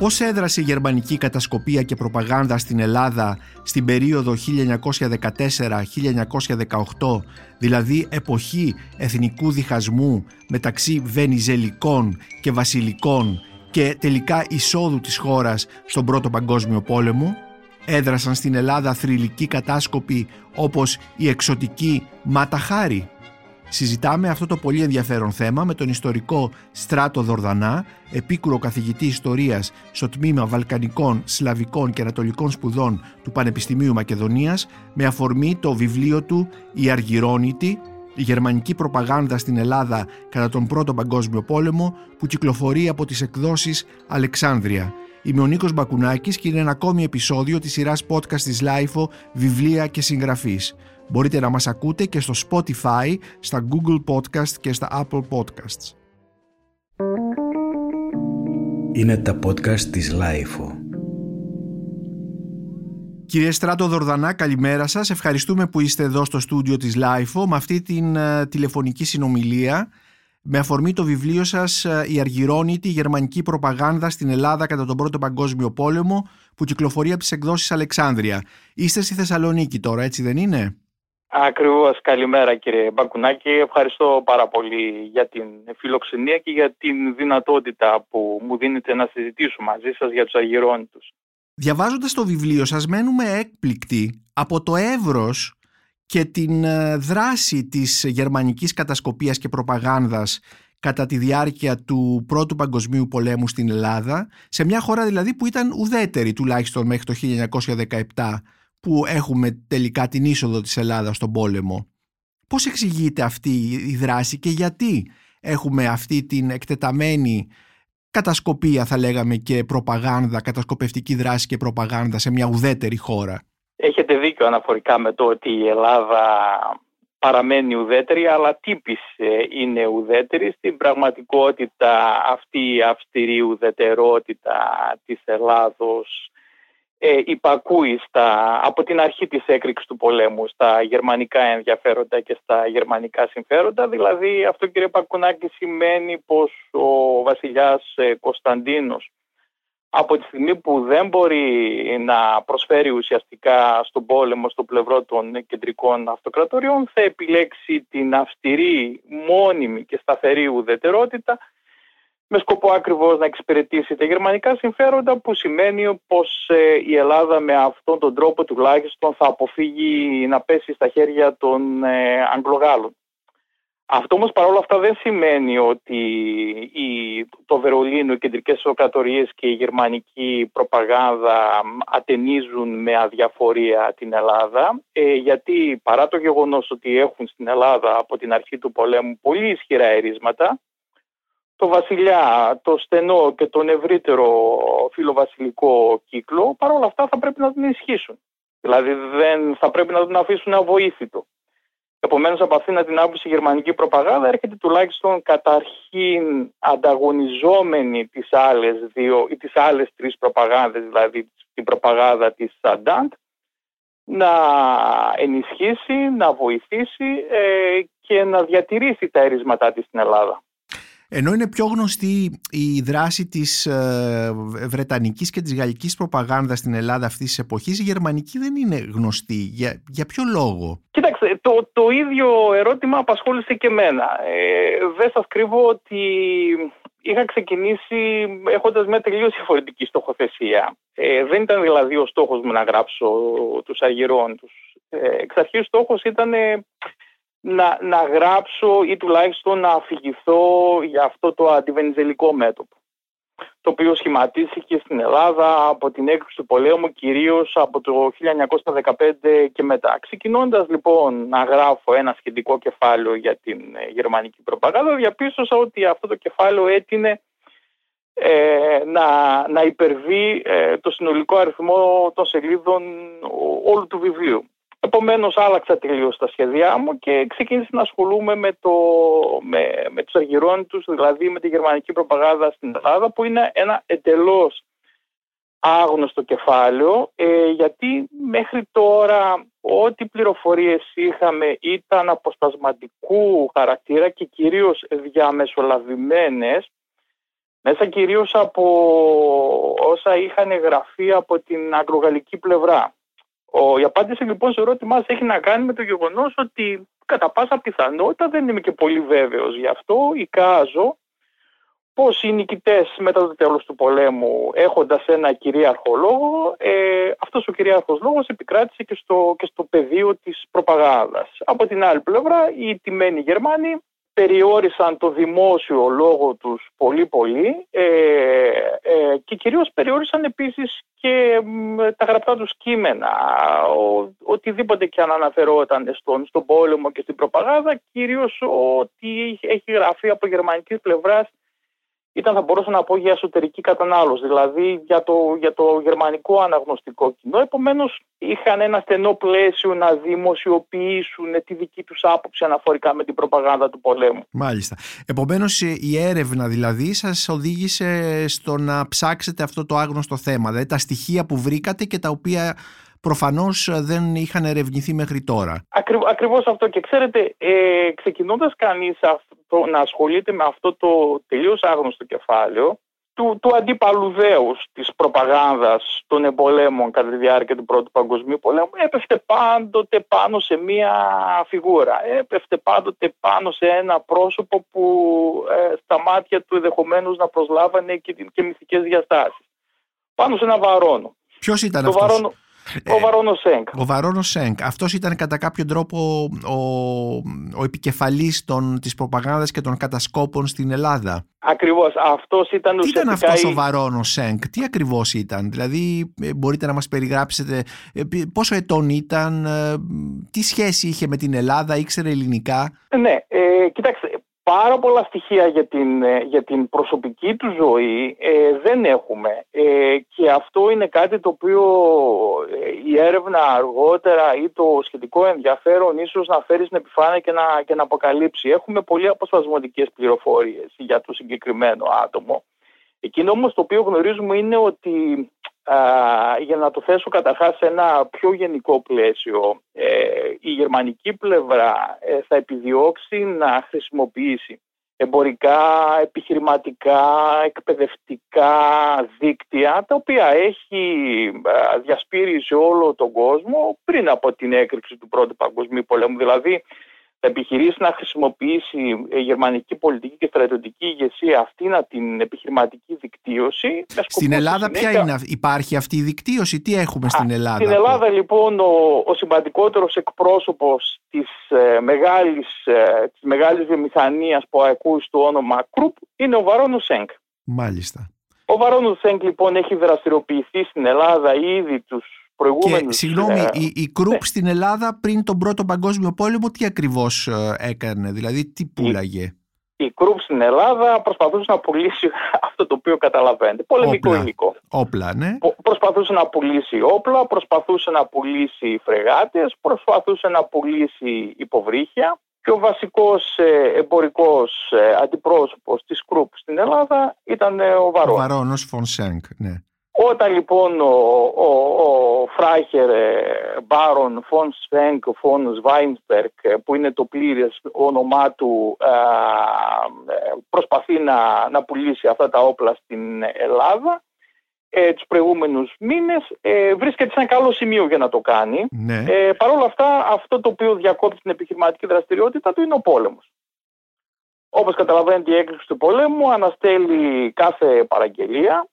Πώς έδρασε η γερμανική κατασκοπία και προπαγάνδα στην Ελλάδα στην περίοδο 1914-1918, δηλαδή εποχή εθνικού διχασμού μεταξύ βενιζελικών και βασιλικών και τελικά εισόδου της χώρας στον Πρώτο Παγκόσμιο Πόλεμο? Έδρασαν στην Ελλάδα θρυλικοί κατάσκοποι όπως η εξωτική Ματαχάρη? Συζητάμε αυτό το πολύ ενδιαφέρον θέμα με τον ιστορικό Στράτο Δορδανά, επίκουρο καθηγητή ιστορίας στο τμήμα Βαλκανικών, Σλαβικών και Ανατολικών Σπουδών του Πανεπιστημίου Μακεδονίας, με αφορμή το βιβλίο του «Η Αργυρώνητη, η γερμανική προπαγάνδα στην Ελλάδα κατά τον Πρώτο Παγκόσμιο Πόλεμο», που κυκλοφορεί από τις εκδόσεις Αλεξάνδρεια. Είμαι ο Νίκος Μπακουνάκης και είναι ένα ακόμη επεισόδιο της σειράς podcast της Lifeo «Βιβλία και συγγραφής». Μπορείτε να μας ακούτε και στο Spotify, στα Google Podcast και στα Apple Podcasts. Είναι τα podcast της Lifeo. Κύριε Στράτο Δορδανά, καλημέρα σας. Ευχαριστούμε που είστε εδώ στο στούντιο της Lifeo με αυτή την τηλεφωνική συνομιλία με αφορμή το βιβλίο σας «Η Αργυρώνητη, η γερμανική προπαγάνδα στην Ελλάδα κατά τον Πρώτο Παγκόσμιο Πόλεμο», που κυκλοφορεί από τις εκδόσεις Αλεξάνδρεια. Είστε στη Θεσσαλονίκη τώρα, έτσι δεν είναι? Ακριβώς. Καλημέρα κύριε Μπακουνάκη. Ευχαριστώ πάρα πολύ για την φιλοξενία και για την δυνατότητα που μου δίνετε να συζητήσω μαζί σας για τους Αργυρώνητους. Διαβάζοντας το βιβλίο σας, μένουμε έκπληκτοι από το εύρος και την δράση της γερμανικής κατασκοπίας και προπαγάνδας κατά τη διάρκεια του Πρώτου Παγκοσμίου Πολέμου στην Ελλάδα, σε μια χώρα δηλαδή που ήταν ουδέτερη τουλάχιστον μέχρι το 1917, που έχουμε τελικά την είσοδο της Ελλάδας στον πόλεμο. Πώς εξηγείται αυτή η δράση και γιατί έχουμε αυτή την εκτεταμένη κατασκοπία, θα λέγαμε, και προπαγάνδα, κατασκοπευτική δράση και προπαγάνδα σε μια ουδέτερη χώρα? Έχετε δίκιο αναφορικά με το ότι η Ελλάδα παραμένει ουδέτερη, αλλά τύπης είναι ουδέτερη. Στην πραγματικότητα αυτή η αυστηρή ουδετερότητα της Ελλάδος υπακούει από την αρχή της έκρηξης του πολέμου στα γερμανικά ενδιαφέροντα και στα γερμανικά συμφέροντα. Δηλαδή αυτό, κύριε Πακουνάκη, σημαίνει πως ο βασιλιάς Κωνσταντίνος, από τη στιγμή που δεν μπορεί να προσφέρει ουσιαστικά στον πόλεμο στο πλευρό των κεντρικών αυτοκρατοριών, θα επιλέξει την αυστηρή, μόνιμη και σταθερή ουδετερότητα με σκοπό ακριβώς να εξυπηρετήσει τα γερμανικά συμφέροντα, που σημαίνει πως η Ελλάδα με αυτόν τον τρόπο τουλάχιστον θα αποφύγει να πέσει στα χέρια των Αγγλογάλων. Αυτό όμως παρόλα αυτά δεν σημαίνει ότι το Βερολίνο, οι κεντρικές αυτοκρατορίες και η γερμανική προπαγάνδα ατενίζουν με αδιαφορία την Ελλάδα, γιατί παρά το γεγονός ότι έχουν στην Ελλάδα από την αρχή του πολέμου πολύ ισχυρά ερίσματα, το βασιλιά, το στενό και τον ευρύτερο φιλοβασιλικό κύκλο, παρόλα αυτά θα πρέπει να τον ενισχύσουν. Δηλαδή δεν θα πρέπει να τον αφήσουν αβοήθητο. Επομένως, από αυτήν την άποψη, η γερμανική προπαγάνδα έρχεται τουλάχιστον καταρχήν ανταγωνιζόμενη τις άλλες τρεις προπαγάνδες, δηλαδή την προπαγάνδα της Αντάντ, να ενισχύσει, να βοηθήσει και να διατηρήσει τα ερίσματά της στην Ελλάδα. Ενώ είναι πιο γνωστή η δράση της βρετανικής και της γαλλικής προπαγάνδας στην Ελλάδα αυτής της εποχής, η γερμανική δεν είναι γνωστή. Για ποιο λόγο? Κοιτάξτε, το ίδιο ερώτημα απασχόλησε και εμένα. Δεν σας κρύβω ότι είχα ξεκινήσει έχοντας μια τελείως διαφορετική στοχοθεσία. Δεν ήταν δηλαδή ο στόχος μου να γράψω τους Αργυρώνητους. Εξ αρχής στόχος ήταν να γράψω ή τουλάχιστον να αφηγηθώ για αυτό το αντιβενιζελικό μέτωπο, το οποίο σχηματίστηκε στην Ελλάδα από την έκρηξη του πολέμου, κυρίως από το 1915 και μετά. Ξεκινώντας λοιπόν να γράφω ένα σχετικό κεφάλαιο για την γερμανική προπαγάνδα, διαπίστωσα ότι αυτό το κεφάλαιο έτεινε να υπερβεί το συνολικό αριθμό των σελίδων όλου του βιβλίου. Επομένως άλλαξα τελείως τα σχέδιά μου και ξεκίνησα να ασχολούμαι με τους Αργυρώνητους, δηλαδή με τη γερμανική προπαγάνδα στην Ελλάδα, που είναι ένα εντελώς άγνωστο κεφάλαιο, γιατί μέχρι τώρα ό,τι πληροφορίες είχαμε ήταν αποσπασματικού χαρακτήρα και κυρίως διαμεσολαβημένες μέσα κυρίως από όσα είχαν γραφεί από την ακρογαλλική πλευρά. Η απάντηση λοιπόν στο ερώτημά σας έχει να κάνει με το γεγονός ότι κατά πάσα πιθανότητα, δεν είμαι και πολύ βέβαιος γι' αυτό, εικάζω πως οι νικητές μετά το τέλος του πολέμου, έχοντας ένα κυρίαρχο λόγο, αυτός ο κυρίαρχος λόγος επικράτησε και στο πεδίο της προπαγάνδας. Από την άλλη πλευρά, οι τιμένοι Γερμανοί περιόρισαν το δημόσιο λόγο τους πολύ και κυρίως περιόρισαν επίσης και τα γραπτά τους κείμενα. Οτιδήποτε και αν αναφερόταν στον πόλεμο και στην προπαγάνδα, κυρίως ό,τι έχει γραφεί από γερμανικής πλευράς ήταν, θα μπορούσα να πω, για εσωτερική κατανάλωση, δηλαδή για το γερμανικό αναγνωστικό κοινό. Επομένως, είχαν ένα στενό πλαίσιο να δημοσιοποιήσουν τη δική τους άποψη αναφορικά με την προπαγάνδα του πολέμου. Μάλιστα. Επομένως, η έρευνα δηλαδή σας οδήγησε στο να ψάξετε αυτό το άγνωστο θέμα, δηλαδή τα στοιχεία που βρήκατε και τα οποία προφανώς δεν είχαν ερευνηθεί μέχρι τώρα. Ακριβώς αυτό. Και ξέρετε, ξεκινώντας κανείς να ασχολείται με αυτό το τελείως άγνωστο κεφάλαιο του αντίπαλου δέους της προπαγάνδας των εμπολέμων κατά τη διάρκεια του Πρώτου Παγκοσμίου Πολέμου, έπεφτε πάντοτε πάνω σε μία φιγούρα, έπεφτε πάντοτε πάνω σε ένα πρόσωπο που στα μάτια του ενδεχομένως να προσλάβανε και μυθικές διαστάσεις. Πάνω σε ένα βαρόνο. Ποιος ήταν αυτός? Ο Βαρόνος Σέγκ. Ο Βαρόνος Σέγκ. Αυτός ήταν κατά κάποιο τρόπο ο επικεφαλής της προπαγάνδας και των κατασκόπων στην Ελλάδα. Ακριβώς. Αυτός ήταν ουσιαστικά... Τι ήταν αυτός ο Βαρόνος Σέγκ? Τι ακριβώς ήταν? Δηλαδή μπορείτε να μας περιγράψετε πόσο ετών ήταν, τι σχέση είχε με την Ελλάδα, ήξερε ελληνικά? Ναι, κοιτάξτε... Πάρα πολλά στοιχεία για την προσωπική του ζωή δεν έχουμε και αυτό είναι κάτι το οποίο η έρευνα αργότερα ή το σχετικό ενδιαφέρον ίσως να φέρει στην επιφάνεια και να αποκαλύψει. Έχουμε πολύ αποσπασματικές πληροφορίες για το συγκεκριμένο άτομο. Εκείνο όμως το οποίο γνωρίζουμε είναι ότι, για να το θέσω καταρχάς σε ένα πιο γενικό πλαίσιο, η γερμανική πλευρά θα επιδιώξει να χρησιμοποιήσει εμπορικά, επιχειρηματικά, εκπαιδευτικά δίκτυα, τα οποία έχει διασπείρει σε όλο τον κόσμο πριν από την έκρηξη του Πρώτου Παγκοσμίου Πολέμου. Δηλαδή θα επιχειρήσει να χρησιμοποιήσει η γερμανική πολιτική και στρατιωτική ηγεσία αυτήν την επιχειρηματική δικτύωση. Στην Ελλάδα υπάρχει αυτή η δικτύωση? Τι έχουμε στην Ελλάδα? Στην Ελλάδα λοιπόν ο σημαντικότερος εκπρόσωπος της μεγάλης βιομηχανίας που ακούει στο όνομα Krupp είναι ο Βαρόνος Σέγκ. Μάλιστα. Ο Βαρόνος Σέγκ λοιπόν έχει δραστηριοποιηθεί στην Ελλάδα ήδη Συγγνώμη, η Krupp στην Ελλάδα πριν τον Πρώτο Παγκόσμιο Πόλεμο τι ακριβώς έκανε, δηλαδή τι πουλάγε? Η Krupp στην Ελλάδα προσπαθούσε να πουλήσει αυτό το οποίο καταλαβαίνετε, πολεμικό υλικό. Όπλα, ναι. Προσπαθούσε να πουλήσει όπλα, προσπαθούσε να πουλήσει φρεγάτες, προσπαθούσε να πουλήσει υποβρύχια. Και ο βασικός εμπορικός αντιπρόσωπος της Krupp στην Ελλάδα ήταν ο Βαρόνος. Ο Βαρόνος Φον Σέγκ, ναι. Όταν λοιπόν ο Φράχερ Μπάρον Φον Σφέγκ Φον Σβάινσπερκ, που είναι το πλήρες όνομά του, προσπαθεί να πουλήσει αυτά τα όπλα στην Ελλάδα τους προηγούμενους μήνες, βρίσκεται σε ένα καλό σημείο για να το κάνει. Ναι. Παρ' όλα αυτά, αυτό το οποίο διακόπτει την επιχειρηματική δραστηριότητα του είναι ο πόλεμος. Όπως καταλαβαίνετε, η έκρηξη του πολέμου αναστέλει κάθε παραγγελία.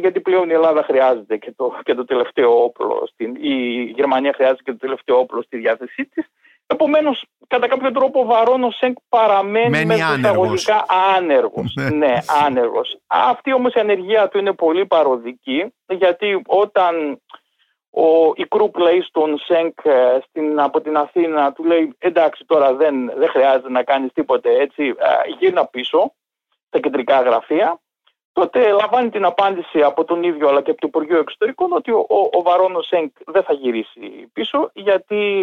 Γιατί πλέον η Ελλάδα χρειάζεται και το τελευταίο όπλο, η Γερμανία χρειάζεται και το τελευταίο όπλο στη διάθεσή της. Επομένως, κατά κάποιο τρόπο ο Βαρόνος Σέγκ παραμένει μεταγωγικά άνεργος. Ναι, άνεργος. Αυτή όμως η ανεργία του είναι πολύ παροδική, γιατί όταν η Krupp λέει στον Σέγκ από την Αθήνα, του λέει εντάξει τώρα δεν χρειάζεται να κάνεις τίποτε, έτσι, γύρνα πίσω στα κεντρικά γραφεία, τότε λαμβάνει την απάντηση από τον ίδιο αλλά και από το Υπουργείο Εξωτερικών ότι ο Βαρόνος Σέγκ δεν θα γυρίσει πίσω, γιατί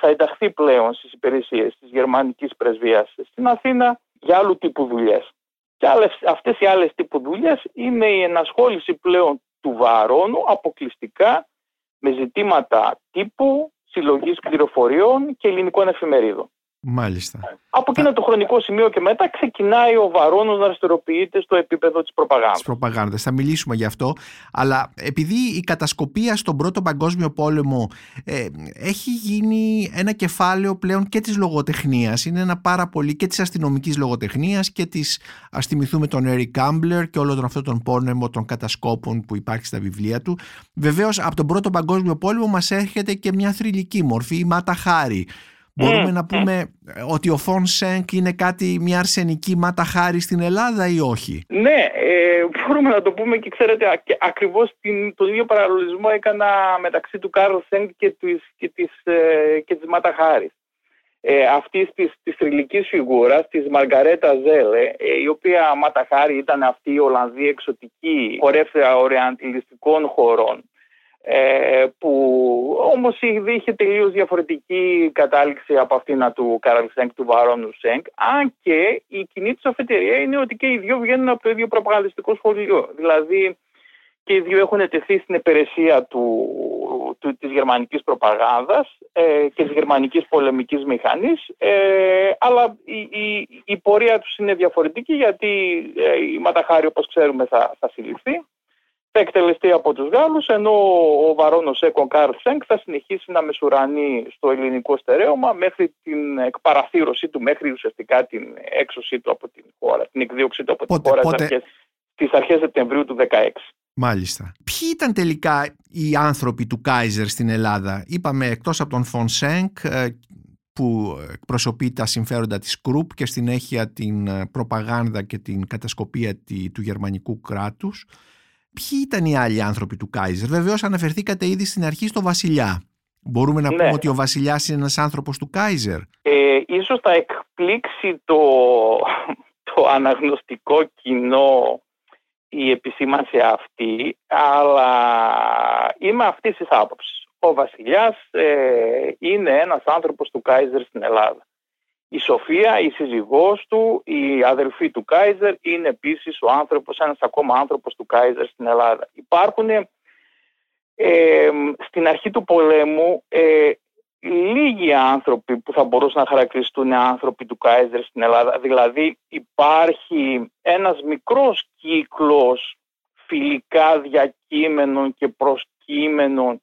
θα ενταχθεί πλέον στις υπηρεσίες της γερμανικής πρεσβείας στην Αθήνα για άλλου τύπου δουλειές. Και αυτές οι άλλες τύπου δουλειές είναι η ενασχόληση πλέον του Βαρόνου αποκλειστικά με ζητήματα τύπου, συλλογής πληροφοριών και ελληνικών εφημερίδων. Μάλιστα. Από εκείνο το χρονικό σημείο και μετά ξεκινάει ο Βαρόνος να αριστεροποιείται στο επίπεδο της προπαγάνδας. Της προπαγάνδας. Θα μιλήσουμε γι' αυτό. Αλλά επειδή η κατασκοπία στον Πρώτο Παγκόσμιο Πόλεμο έχει γίνει ένα κεφάλαιο πλέον και της λογοτεχνίας, είναι ένα πάρα πολύ, και της αστυνομικής λογοτεχνίας και της, ας θυμηθούμε τον Έρικ Κάμπλερ και όλο αυτόν τον πόλεμο των κατασκόπων που υπάρχει στα βιβλία του. Βεβαίως από τον Πρώτο Παγκόσμιο Πόλεμο μας έρχεται και μια θρυλική μορφή, η Μάτα Χάρι. Μπορούμε να πούμε ότι ο Φον Σενκ είναι κάτι, μια αρσενική Μάτα Χάρι στην Ελλάδα ή όχι? Ναι, μπορούμε να το πούμε, και ξέρετε ακριβώς τον ίδιο παραλογισμό έκανα μεταξύ του Κάρλ Σενκ και της Μάτα Χάρι. Αυτής της θρυλικής φιγούρας, της Μαργαρέτα Ζέλε, η οποία Μάτα Χάρι ήταν αυτή η Ολλανδή εξωτική χορεύτρια ορεαντιλιστικών χωρών, που όμως είχε τελείως διαφορετική κατάληξη από αυτήν του Κάρλ Σενκ, του Βαρόνου Σενκ, αν και η κοινή τους αφετηρία είναι ότι και οι δύο βγαίνουν από το ίδιο προπαγανδιστικό σχολείο, δηλαδή και οι δύο έχουν τεθεί στην υπηρεσία της γερμανικής προπαγάνδας και της γερμανικής πολεμικής μηχανής, αλλά η πορεία τους είναι διαφορετική, γιατί η Μάτα Χάρι, όπως ξέρουμε, θα συλληφθεί, θα εκτελεστεί από τους Γάλλους, ενώ ο Βαρόνος Έκον Κάρλ Σενκ θα συνεχίσει να μεσουρανεί στο ελληνικό στερέωμα μέχρι την εκπαραθύρωσή του, μέχρι ουσιαστικά την έξωσή του από την χώρα, την εκδίωξή του από την χώρα στις αρχές Σεπτεμβρίου του 2016. Μάλιστα. Ποιοι ήταν τελικά οι άνθρωποι του Κάιζερ στην Ελλάδα? Είπαμε, εκτός από τον Φον Σενκ, που εκπροσωπεί τα συμφέροντα της Κρουπ και συνέχεια την προπαγάνδα και την κατασκοπία του γερμανικού κράτους, ποιοι ήταν οι άλλοι άνθρωποι του Κάιζερ? Βεβαίως αναφερθήκατε ήδη στην αρχή στο βασιλιά. Μπορούμε να πούμε ότι ο βασιλιάς είναι ένας άνθρωπος του Κάιζερ? Ίσως θα εκπλήξει το αναγνωστικό κοινό η επισήμανση αυτή, αλλά είμαι αυτής της άποψης. Ο βασιλιάς είναι ένας άνθρωπος του Κάιζερ στην Ελλάδα. Η Σοφία, η σύζυγός του, η αδελφή του Κάιζερ, είναι επίσης ένας ακόμα άνθρωπος του Κάιζερ στην Ελλάδα. Υπάρχουν στην αρχή του πολέμου λίγοι άνθρωποι που θα μπορούσαν να χαρακτηριστούν άνθρωποι του Κάιζερ στην Ελλάδα. Δηλαδή υπάρχει ένας μικρός κύκλος φιλικά διακείμενων και προσκείμενων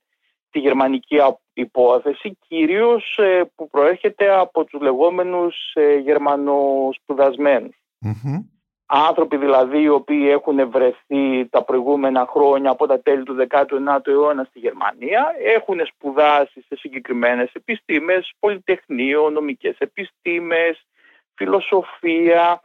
τη γερμανική υπόθεση, κυρίως που προέρχεται από τους λεγόμενους γερμανοσπουδασμένους. Mm-hmm. Άνθρωποι δηλαδή οι οποίοι έχουν βρεθεί τα προηγούμενα χρόνια από τα τέλη του 19ου αιώνα στη Γερμανία, έχουν σπουδάσει σε συγκεκριμένες επιστήμες, πολυτεχνείο, νομικές επιστήμες, φιλοσοφία.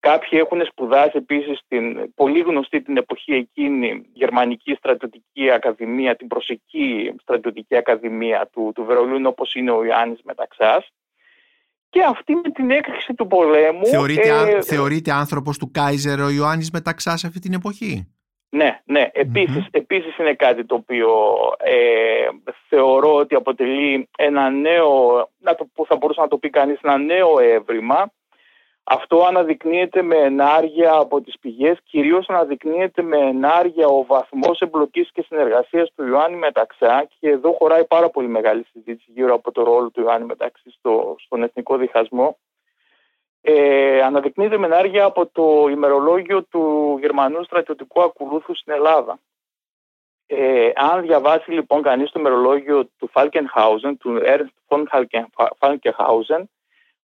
Κάποιοι έχουν σπουδάσει επίσης την πολύ γνωστή την εποχή εκείνη Γερμανική Στρατιωτική Ακαδημία, την Προσική Στρατιωτική Ακαδημία του Βερολίνου, όπως είναι ο Ιωάννης Μεταξάς. Και αυτή με την έκρηξη του πολέμου... Θεωρείται άνθρωπος του Κάιζερ ο Ιωάννης Μεταξάς αυτή την εποχή? Ναι. Επίσης είναι κάτι το οποίο θεωρώ ότι αποτελεί ένα νέο, θα μπορούσε να το πει κανείς, ένα νέο έβριμα. Αυτό αναδεικνύεται με ενάργεια από τις πηγές, κυρίως αναδεικνύεται με ενάργεια ο βαθμός εμπλοκής και συνεργασίας του Ιωάννη Μεταξά, και εδώ χωράει πάρα πολύ μεγάλη συζήτηση γύρω από το ρόλο του Ιωάννη Μεταξή στον εθνικό διχασμό. Αναδεικνύεται με ενάργεια από το ημερολόγιο του Γερμανού στρατιωτικού ακολούθου στην Ελλάδα. Αν διαβάσει λοιπόν κανείς το ημερολόγιο του Φάλκενχάουζεν, του Ernst von Falkenhausen,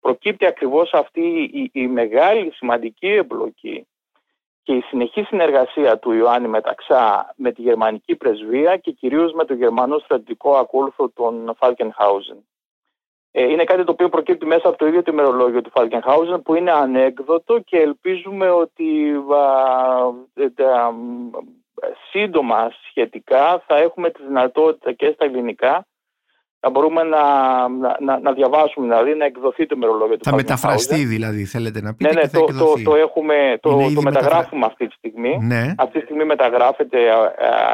προκύπτει ακριβώς αυτή η μεγάλη σημαντική εμπλοκή και η συνεχή συνεργασία του Ιωάννη Μεταξά με τη γερμανική πρεσβεία και κυρίως με το γερμανό στρατηγικό ακόλουθο των Φάλκενχάουζεν. Είναι κάτι το οποίο προκύπτει μέσα από το ίδιο το ημερολόγιο του Φάλκενχάουζεν, που είναι ανέκδοτο, και ελπίζουμε ότι σύντομα σχετικά θα έχουμε τη δυνατότητα και στα ελληνικά να μπορούμε να διαβάσουμε, δηλαδή να εκδοθεί το ημερολόγιο του. Θα μεταφραστεί δηλαδή, θέλετε να πείτε? Ναι, θα εκδοθεί. Το μεταγράφουμε αυτή τη στιγμή. Ναι. Αυτή τη στιγμή μεταγράφεται,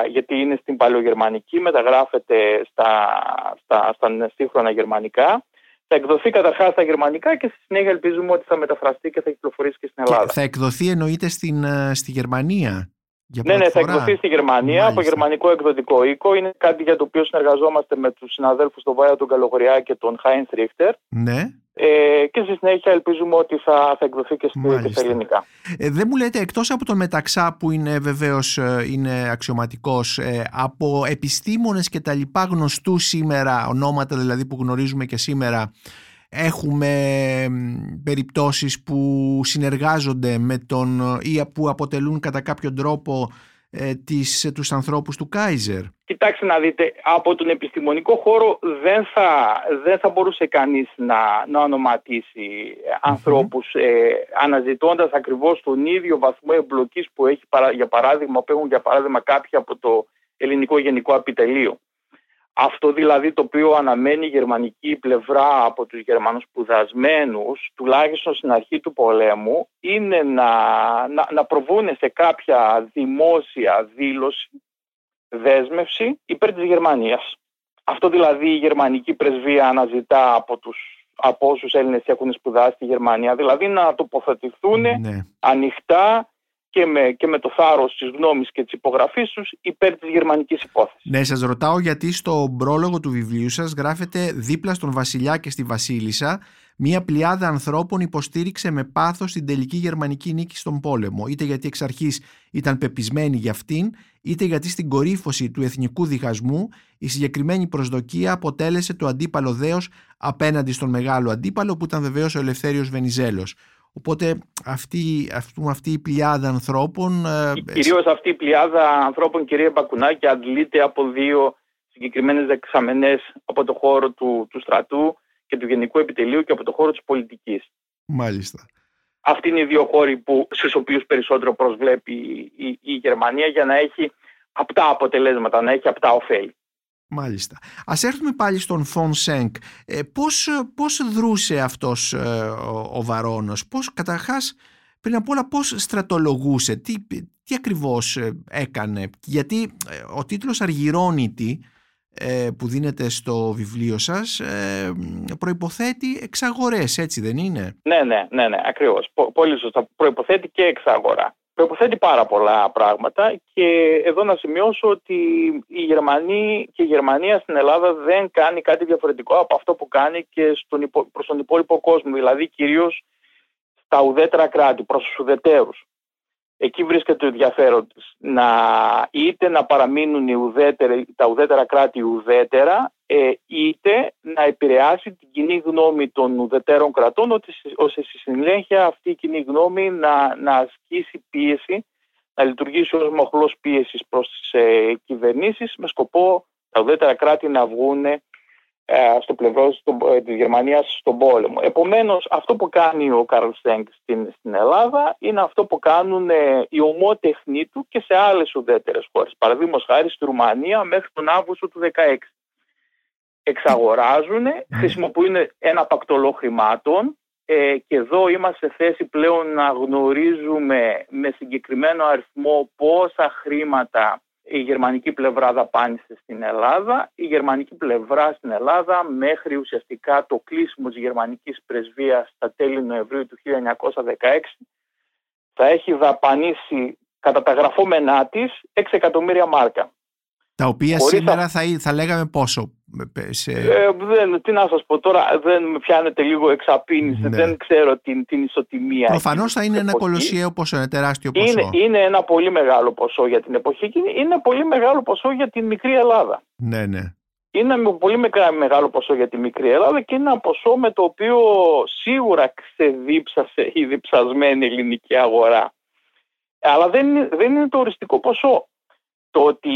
γιατί είναι στην παλαιογερμανική, μεταγράφεται στα σύγχρονα γερμανικά. Θα εκδοθεί καταρχάς στα γερμανικά και στη συνέχεια ελπίζουμε ότι θα μεταφραστεί και θα κυκλοφορήσει και στην Ελλάδα. Και θα εκδοθεί, εννοείται, στη Γερμανία. Ναι, θα εκδοθεί στη Γερμανία. Μάλιστα. Από γερμανικό εκδοτικό οίκο. Είναι κάτι για το οποίο συνεργαζόμαστε με τους συναδέλφους τον Βάιο τον Καλογοριά και τον Χάινς Ρίχτερ. Ναι. και στη συνέχεια ελπίζουμε ότι θα εκδοθεί και στα ελληνικά. Δεν μου λέτε, εκτός από τον Μεταξά που είναι βεβαίως είναι αξιωματικός, από επιστήμονες και τα λοιπά γνωστού σήμερα, ονόματα δηλαδή που γνωρίζουμε και σήμερα, έχουμε περιπτώσεις που συνεργάζονται με τον ή που αποτελούν κατά κάποιον τρόπο τους ανθρώπους του Κάιζερ? Κοιτάξτε να δείτε, από τον επιστημονικό χώρο δεν θα μπορούσε κανείς να ονοματίσει ανθρώπους αναζητώντας ακριβώς τον ίδιο βαθμό εμπλοκής που έχει, που έχουν για παράδειγμα κάποιοι από το ελληνικό γενικό επιτελείο. Αυτό δηλαδή το οποίο αναμένει η γερμανική πλευρά από τους Γερμανούς σπουδασμένους, τουλάχιστον στην αρχή του πολέμου, είναι να προβούνε σε κάποια δημόσια δήλωση, δέσμευση υπέρ της Γερμανίας. Αυτό δηλαδή η γερμανική πρεσβεία αναζητά από όσους Έλληνες έχουν σπουδάσει στη Γερμανία, δηλαδή να τοποθετηθούν ανοιχτά και με το θάρρος της γνώμης και της υπογραφής τους υπέρ της γερμανικής υπόθεσης. Ναι, σας ρωτάω γιατί στο πρόλογο του βιβλίου σας γράφεται «Δίπλα στον βασιλιά και στη βασίλισσα, μία πλειάδα ανθρώπων υποστήριξε με πάθος την τελική γερμανική νίκη στον πόλεμο, είτε γιατί εξ αρχής ήταν πεπισμένοι για αυτήν, είτε γιατί στην κορύφωση του εθνικού διχασμού η συγκεκριμένη προσδοκία αποτέλεσε το αντίπαλο δέος απέναντι στον μεγάλο αντίπαλο που ήταν βεβαίως ο Ελευθέριος Βενιζέλος». Οπότε αυτή η πλειάδα ανθρώπων... Κυρίως αυτή η πλειάδα ανθρώπων, κυρία Μπακουνάκη, αντλείται από δύο συγκεκριμένες δεξαμενές, από το χώρο του στρατού και του Γενικού Επιτελείου και από το χώρο της πολιτικής. Μάλιστα. Αυτοί είναι οι δύο χώροι στους οποίους περισσότερο προσβλέπει η Γερμανία για να έχει απτά αποτελέσματα, να έχει απτά ωφέλη. Μάλιστα. Ας έρθουμε πάλι στον Φον Σενκ. Πώς δρούσε αυτός ο Βαρώνος? Καταρχάς, πριν απ' όλα, πώς στρατολογούσε? Τι ακριβώς έκανε? Γιατί ο τίτλος «Αργυρώνητη» που δίνεται στο βιβλίο σας προϋποθέτει εξαγορές, έτσι δεν είναι? Ναι, ακριβώς. Πολύ σωστά. Προϋποθέτει και εξαγορά. Προϋποθέτει πάρα πολλά πράγματα και εδώ να σημειώσω ότι οι Γερμανοί και η Γερμανία στην Ελλάδα δεν κάνει κάτι διαφορετικό από αυτό που κάνει και προς τον υπόλοιπο κόσμο, δηλαδή κυρίως στα ουδέτερα κράτη, προς τους ουδετέρους. Εκεί βρίσκεται το ενδιαφέρον της, είτε να παραμείνουν τα ουδέτερα κράτη ουδέτερα, είτε να επηρεάσει την κοινή γνώμη των ουδετέρων κρατών, ώστε στη συνέχεια αυτή η κοινή γνώμη να ασκήσει πίεση, να λειτουργήσει ως μοχλός πίεσης προς τις κυβερνήσεις, με σκοπό τα ουδέτερα κράτη να βγουν στο πλευρό της Γερμανίας στον πόλεμο. Επομένως, αυτό που κάνει ο Καρλ Σενκ στην Ελλάδα είναι αυτό που κάνουν οι ομότεχνοί του και σε άλλες ουδέτερες χώρες. Παραδείγματος χάρη στη Ρουμανία μέχρι τον Αύγουστο του 2016. Εξαγοράζουν, χρησιμοποιούν ένα πακτολό χρημάτων και εδώ είμαστε σε θέση πλέον να γνωρίζουμε με συγκεκριμένο αριθμό πόσα χρήματα η γερμανική πλευρά δαπάνησε στην Ελλάδα. Η γερμανική πλευρά στην Ελλάδα μέχρι ουσιαστικά το κλείσιμο της γερμανικής πρεσβείας στα τέλη Νοεμβρίου του 1916 θα έχει δαπανίσει κατά τα γραφόμενά της 6 εκατομμύρια μάρκα. Τα οποία σήμερα θα λέγαμε πόσο? Τι να σας πω τώρα, δεν με πιάνετε λίγο εξαπίνηση, δεν ξέρω την ισοτιμία. Προφανώς θα είναι ένα κολοσιαίο ποσό, ένα τεράστιο ποσό. Είναι ένα πολύ μεγάλο ποσό για την εποχή εκείνη, είναι πολύ μεγάλο ποσό για την μικρή Ελλάδα. Ναι. Είναι ένα πολύ μεγάλο ποσό για τη μικρή Ελλάδα και είναι ένα ποσό με το οποίο σίγουρα ξεδίψασε η διψασμένη ελληνική αγορά. Αλλά δεν είναι το οριστικό ποσό. Το ότι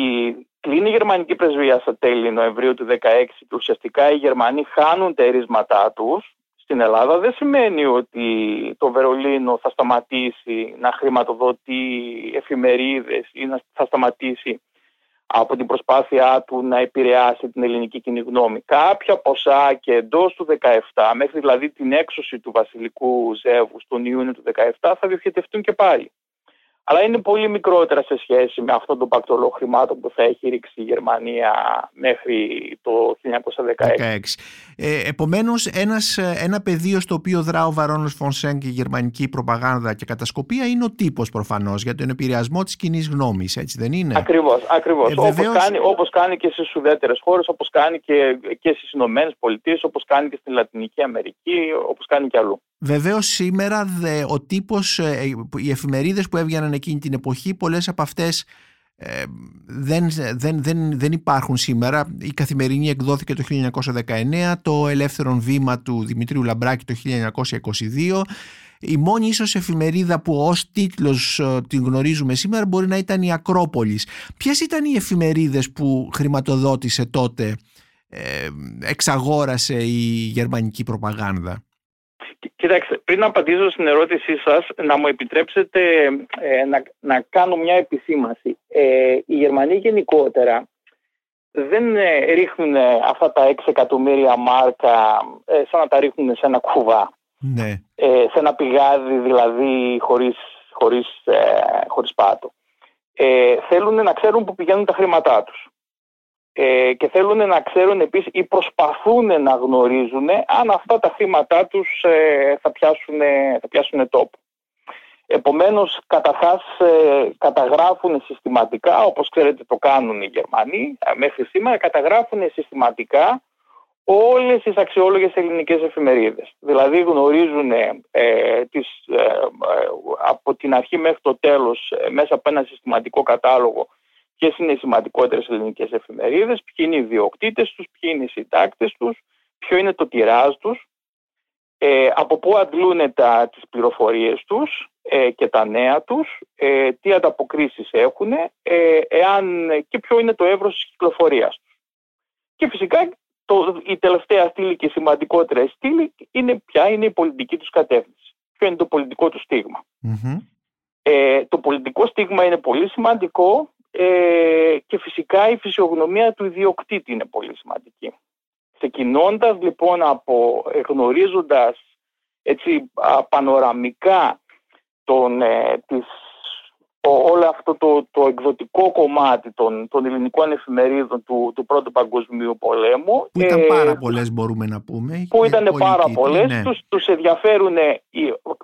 κλείνει η γερμανική πρεσβεία στα τέλη Νοεμβρίου του 2016 και ουσιαστικά οι Γερμανοί χάνουν τα ερίσματά τους στην Ελλάδα δεν σημαίνει ότι το Βερολίνο θα σταματήσει να χρηματοδοτεί εφημερίδες ή θα σταματήσει από την προσπάθειά του να επηρεάσει την ελληνική κοινή γνώμη. Κάποια ποσά και εντός του 2017, μέχρι δηλαδή την έξωση του βασιλικού ζεύγους τον Ιούνιο του 2017, θα διοχετευτούν και πάλι. Αλλά είναι πολύ μικρότερα σε σχέση με αυτόν τον πακτολό χρημάτων που θα έχει ρίξει η Γερμανία μέχρι το 1916. Επομένως, ένα πεδίο στο οποίο δρά ο Βαρόνος φον Σεν και η γερμανική προπαγάνδα και κατασκοπία είναι ο τύπος προφανώς για τον επηρεασμό της κοινής γνώμης, έτσι δεν είναι? Ακριβώς. Βεβαίως... Όπως κάνει και στις ουδέτερες χώρες, όπως κάνει και στις Ηνωμένες Πολιτείες, όπως κάνει και στην Λατινική Αμερική, όπως κάνει και αλλού. Βεβαίως σήμερα ο τύπος, οι εφημερίδες που έβγαιναν εκείνη την εποχή, πολλές από αυτές δεν υπάρχουν σήμερα. Η Καθημερινή εκδόθηκε το 1919, το Ελεύθερον Βήμα του Δημητρίου Λαμπράκη το 1922. Η μόνη ίσως εφημερίδα που ως τίτλος την γνωρίζουμε σήμερα μπορεί να ήταν η Ακρόπολης. Ποιες ήταν οι εφημερίδες που χρηματοδότησε τότε, εξαγόρασε η γερμανική προπαγάνδα? Κοιτάξτε, πριν απαντήσω στην ερώτησή σας, να μου επιτρέψετε να κάνω μια επισήμανση. Οι Γερμανοί γενικότερα δεν ρίχνουν αυτά τα 6 εκατομμύρια μάρκα σαν να τα ρίχνουν σε ένα κουβά. Ναι. Σε ένα πηγάδι δηλαδή χωρίς πάτο. Θέλουν να ξέρουν που πηγαίνουν τα χρήματά τους. Και θέλουν να ξέρουν επίσης ή προσπαθούν να γνωρίζουν αν αυτά τα χρήματά τους θα πιάσουν τόπο. Επομένως καταγράφουν συστηματικά, όπως ξέρετε το κάνουν οι Γερμανοί μέχρι σήμερα, καταγράφουν συστηματικά όλες τις αξιόλογες ελληνικές εφημερίδες. Δηλαδή γνωρίζουν από την αρχή μέχρι το τέλος, μέσα από ένα συστηματικό κατάλογο, ποιες είναι οι σημαντικότερες ελληνικές εφημερίδες, ποιοι είναι οι ιδιοκτήτες τους, ποιοι είναι οι συντάκτες τους, ποιο είναι το τιράζ τους, από πού αντλούν τις πληροφορίες τους και τα νέα τους, τι ανταποκρίσεις έχουν και ποιο είναι το εύρος της κυκλοφορίας τους. Και φυσικά η τελευταία στήλη και η σημαντικότερα στήλη είναι ποια είναι η πολιτική τους κατεύθυνση, ποιο είναι το πολιτικό του στίγμα. Mm-hmm. Το πολιτικό στίγμα είναι πολύ σημαντικό. Και φυσικά η φυσιογνωμία του ιδιοκτήτη είναι πολύ σημαντική. Ξεκινώντας λοιπόν γνωρίζοντας έτσι πανοραμικά όλο αυτό το εκδοτικό κομμάτι των ελληνικών εφημερίδων του Πρώτου Παγκοσμίου Πολέμου, που ήταν πάρα πολλές, μπορούμε να πούμε, που ήταν πάρα πολλές, ναι. Τους ενδιαφέρουν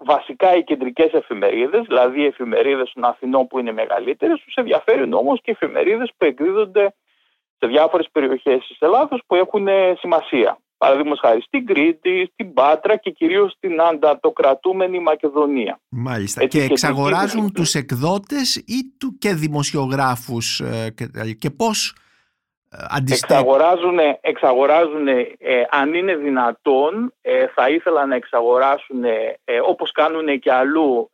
βασικά οι κεντρικές εφημερίδες, δηλαδή οι εφημερίδες των Αθηνών που είναι μεγαλύτερες. Τους ενδιαφέρουν όμως και εφημερίδες που εκδίδονται σε διάφορες περιοχές της Ελλάδος που έχουν σημασία. Παραδείγματος χάρη στην Κρήτη, στην Πάτρα και κυρίως στην αντατοκρατούμενη Μακεδονία. Μάλιστα. Έτσι, και εξαγοράζουν και... τους εκδότες ή και δημοσιογράφους και πώς αντιστέκουν? Εξαγοράζουν, αν είναι δυνατόν, θα ήθελα να εξαγοράσουν, όπως κάνουν και αλλού,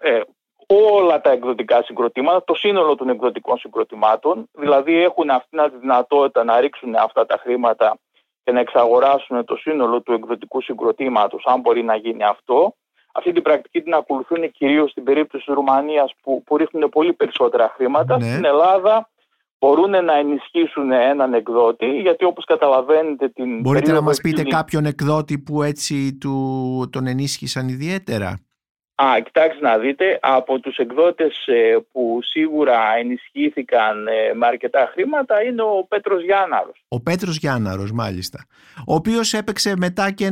όλα τα εκδοτικά συγκροτήματα, το σύνολο των εκδοτικών συγκροτημάτων. Δηλαδή έχουν αυτή τη δυνατότητα να ρίξουν αυτά τα χρήματα και να εξαγοράσουν το σύνολο του εκδοτικού συγκροτήματος, αν μπορεί να γίνει αυτό. Αυτή την πρακτική την ακολουθούν κυρίως στην περίπτωση της Ρουμανίας που ρίχνουν πολύ περισσότερα χρήματα. Ναι. Στην Ελλάδα μπορούν να ενισχύσουν έναν εκδότη, γιατί όπως καταλαβαίνετε την... Μπορείτε να μας πείτε κάποιον εκδότη που έτσι τον ενίσχυσαν ιδιαίτερα? Κοιτάξτε να δείτε, από τους εκδότες που σίγουρα ενισχύθηκαν με αρκετά χρήματα είναι ο Πέτρος Γιάνναρος. Ο Πέτρος Γιάνναρος, μάλιστα. Ο οποίος έπαιξε μετά και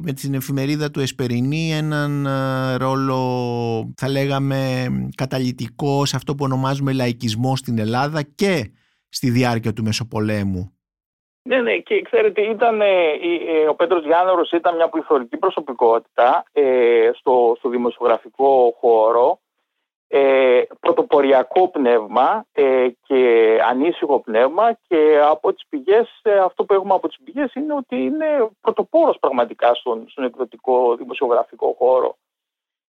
με την εφημερίδα του Εσπερινή έναν ρόλο, θα λέγαμε, καταλυτικό σε αυτό που ονομάζουμε λαϊκισμό στην Ελλάδα και στη διάρκεια του Μεσοπολέμου. Ναι, και ξέρετε, ο Πέτρος Γιάνναρος ήταν μια πληθωρική προσωπικότητα στο δημοσιογραφικό χώρο, πρωτοποριακό πνεύμα και ανήσυχο πνεύμα, και από τις πηγές, αυτό που έχουμε από τις πηγές είναι ότι είναι πρωτοπόρος πραγματικά στον εκδοτικό δημοσιογραφικό χώρο.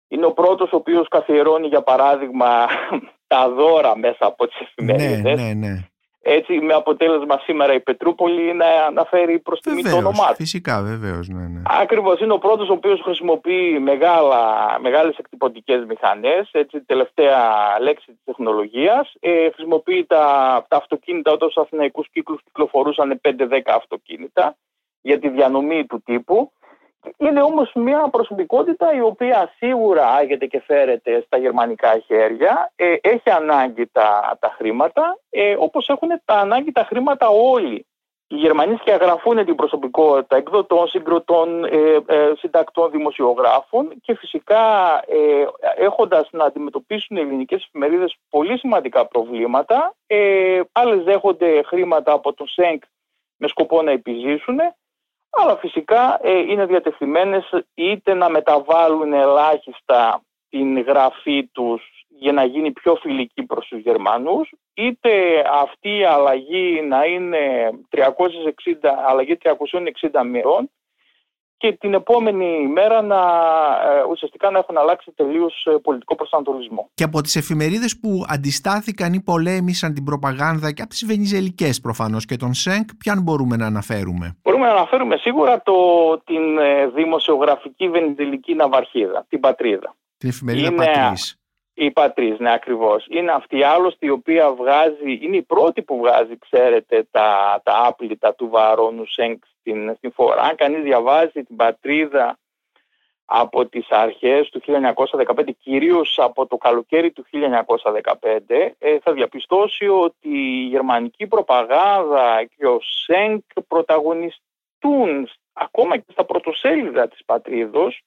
Είναι ο πρώτος ο οποίος καθιερώνει, για παράδειγμα, τα δώρα μέσα από τις εφημερίδες. Ναι. Έτσι, με αποτέλεσμα σήμερα η Πετρούπολη να αναφέρει προς τιμή το όνομά του. Φυσικά, βεβαίως. Ναι. Ακριβώς, είναι ο πρώτος ο οποίος χρησιμοποιεί μεγάλες εκτυπωτικές μηχανές, έτσι, τελευταία λέξη της τεχνολογίας. Χρησιμοποιεί τα αυτοκίνητα, όταν στους αθηναϊκούς κύκλους κυκλοφορούσαν 5-10 αυτοκίνητα για τη διανομή του τύπου. Είναι όμως μια προσωπικότητα η οποία σίγουρα άγεται και φέρεται στα γερμανικά χέρια, έχει ανάγκη τα χρήματα, όπως έχουν τα ανάγκη τα χρήματα όλοι. Οι Γερμανοί σκιαγραφούν την προσωπικότητα εκδοτών, συγκροτών, συντακτών, δημοσιογράφων και φυσικά έχοντας να αντιμετωπίσουν οι ελληνικές εφημερίδες πολύ σημαντικά προβλήματα, άλλες δέχονται χρήματα από το ΣΕΝΚ με σκοπό να επιζήσουν, αλλά φυσικά είναι διατεθειμένες είτε να μεταβάλουν ελάχιστα την γραφή τους για να γίνει πιο φιλική προς τους Γερμανούς, είτε αυτή η αλλαγή να είναι αλλαγή 360 μοιρών και την επόμενη μέρα ουσιαστικά να έχουν αλλάξει τελείως πολιτικό προσανατολισμό. Και από τις εφημερίδες που αντιστάθηκαν ή πολέμησαν την προπαγάνδα και από τις βενιζελικές προφανώς και τον ΣΕΝΚ, ποιαν μπορούμε να αναφέρουμε? Μπορούμε να αναφέρουμε σίγουρα την δημοσιογραφική βενιζελική ναυαρχίδα, την Πατρίδα. Την εφημερίδα Πατρίς. Η Πατρίς, ναι, ακριβώς. Είναι αυτή άλλωστε η οποία είναι η πρώτη που βγάζει, ξέρετε, τα άπλυτα του βαρώνου ΣΕΝΚ στην φορά. Αν κανείς διαβάζει την Πατρίδα από τις αρχές του 1915, κυρίως από το καλοκαίρι του 1915, θα διαπιστώσει ότι η γερμανική προπαγάνδα και ο ΣΕΝΚ πρωταγωνιστούν ακόμα και στα πρωτοσέλιδα της Πατρίδος.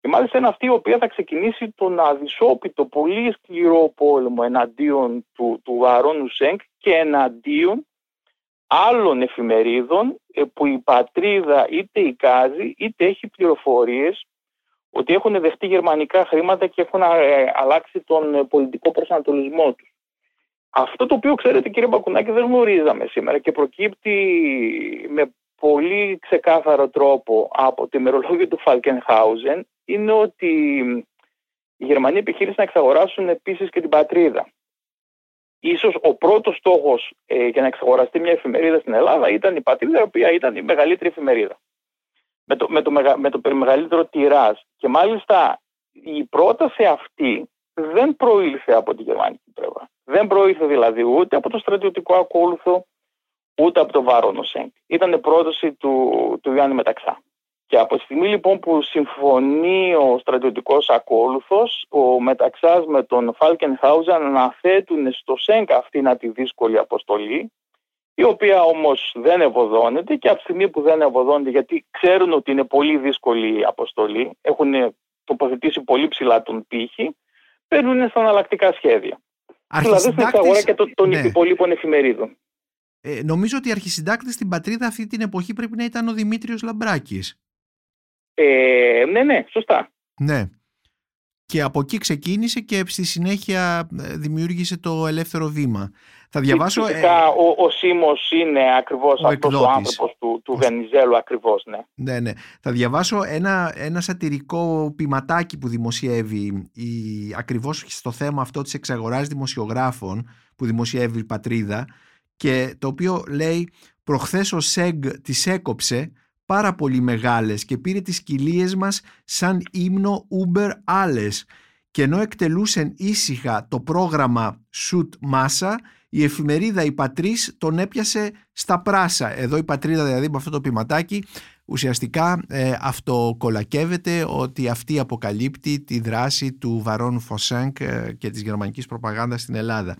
Και μάλιστα είναι αυτή η οποία θα ξεκινήσει τον αδυσόπιτο, πολύ σκληρό πόλεμο εναντίον του βαρώνου ΣΕΝΚ και εναντίον άλλων εφημερίδων που η Πατρίδα είτε εικάζει είτε έχει πληροφορίες ότι έχουν δεχτεί γερμανικά χρήματα και έχουν αλλάξει τον πολιτικό προσανατολισμό τους. Αυτό το οποίο, ξέρετε, κύριε Μπακουνάκη, δεν γνωρίζαμε σήμερα και προκύπτει με πολύ ξεκάθαρο τρόπο από το ημερολόγιο του Φαλκενχάουζεν, είναι ότι οι Γερμανοί επιχείρησαν να εξαγοράσουν επίσης και την Πατρίδα. Ίσως ο πρώτος στόχος για να εξαγοραστεί μια εφημερίδα στην Ελλάδα ήταν η Πατρίδα, η οποία ήταν η μεγαλύτερη εφημερίδα. Με το μεγαλύτερο τυράζ. Και μάλιστα η πρόταση αυτή δεν προήλθε από τη γερμανική πλευρά. Δεν προήλθε δηλαδή ούτε από το στρατιωτικό ακόλουθο, ούτε από το βάρονο ΣΕΝΚ. Ήταν πρόταση του Ιωάννη Μεταξά. Και από τη στιγμή λοιπόν που συμφωνεί ο στρατιωτικός ακόλουθος, ο Μεταξάς με τον Φάλκενχάουζεν αναθέτουν στο ΣΕΝΚ αυτήν τη δύσκολη αποστολή, η οποία όμως δεν ευωδώνεται, και από τη στιγμή που δεν ευωδώνεται, γιατί ξέρουν ότι είναι πολύ δύσκολη η αποστολή, έχουν τοποθετήσει πολύ ψηλά τον πύχη, παίρνουν στα αναλλακτικά σχέδια. Δηλαδή στην εξαγορά και των υπολείπων εφημερίδων. Νομίζω ότι αρχισυντάκτης στην Πατρίδα αυτή την εποχή πρέπει να ήταν ο Δημήτριος Λαμπράκης. Ναι, σωστά. Ναι. Και από εκεί ξεκίνησε και στη συνέχεια δημιούργησε το Ελεύθερο Βήμα. Θα διαβάσω... Φυσικά, ο Σίμος είναι ακριβώς αυτός ο άνθρωπος του Βενιζέλου, ακριβώς, ναι. Ναι. Θα διαβάσω ένα σατυρικό ποιηματάκι που δημοσιεύει ακριβώς στο θέμα αυτό της εξαγοράς δημοσιογράφων που δημοσιεύει η Πατρίδα, και το οποίο λέει: «Προχθές ο ΣΕΓ τις έκοψε πάρα πολύ μεγάλες και πήρε τις κοιλίες μας σαν ύμνο Uber Alles, και ενώ εκτελούσεν ήσυχα το πρόγραμμα Σουτ Μάσα, η εφημερίδα η Πατρίς τον έπιασε στα πράσα». Εδώ η Πατρίδα δηλαδή με αυτό το ποιηματάκι ουσιαστικά αυτοκολακεύεται ότι αυτή αποκαλύπτει τη δράση του βαρών Φωσένκ και της γερμανικής προπαγάνδας στην Ελλάδα.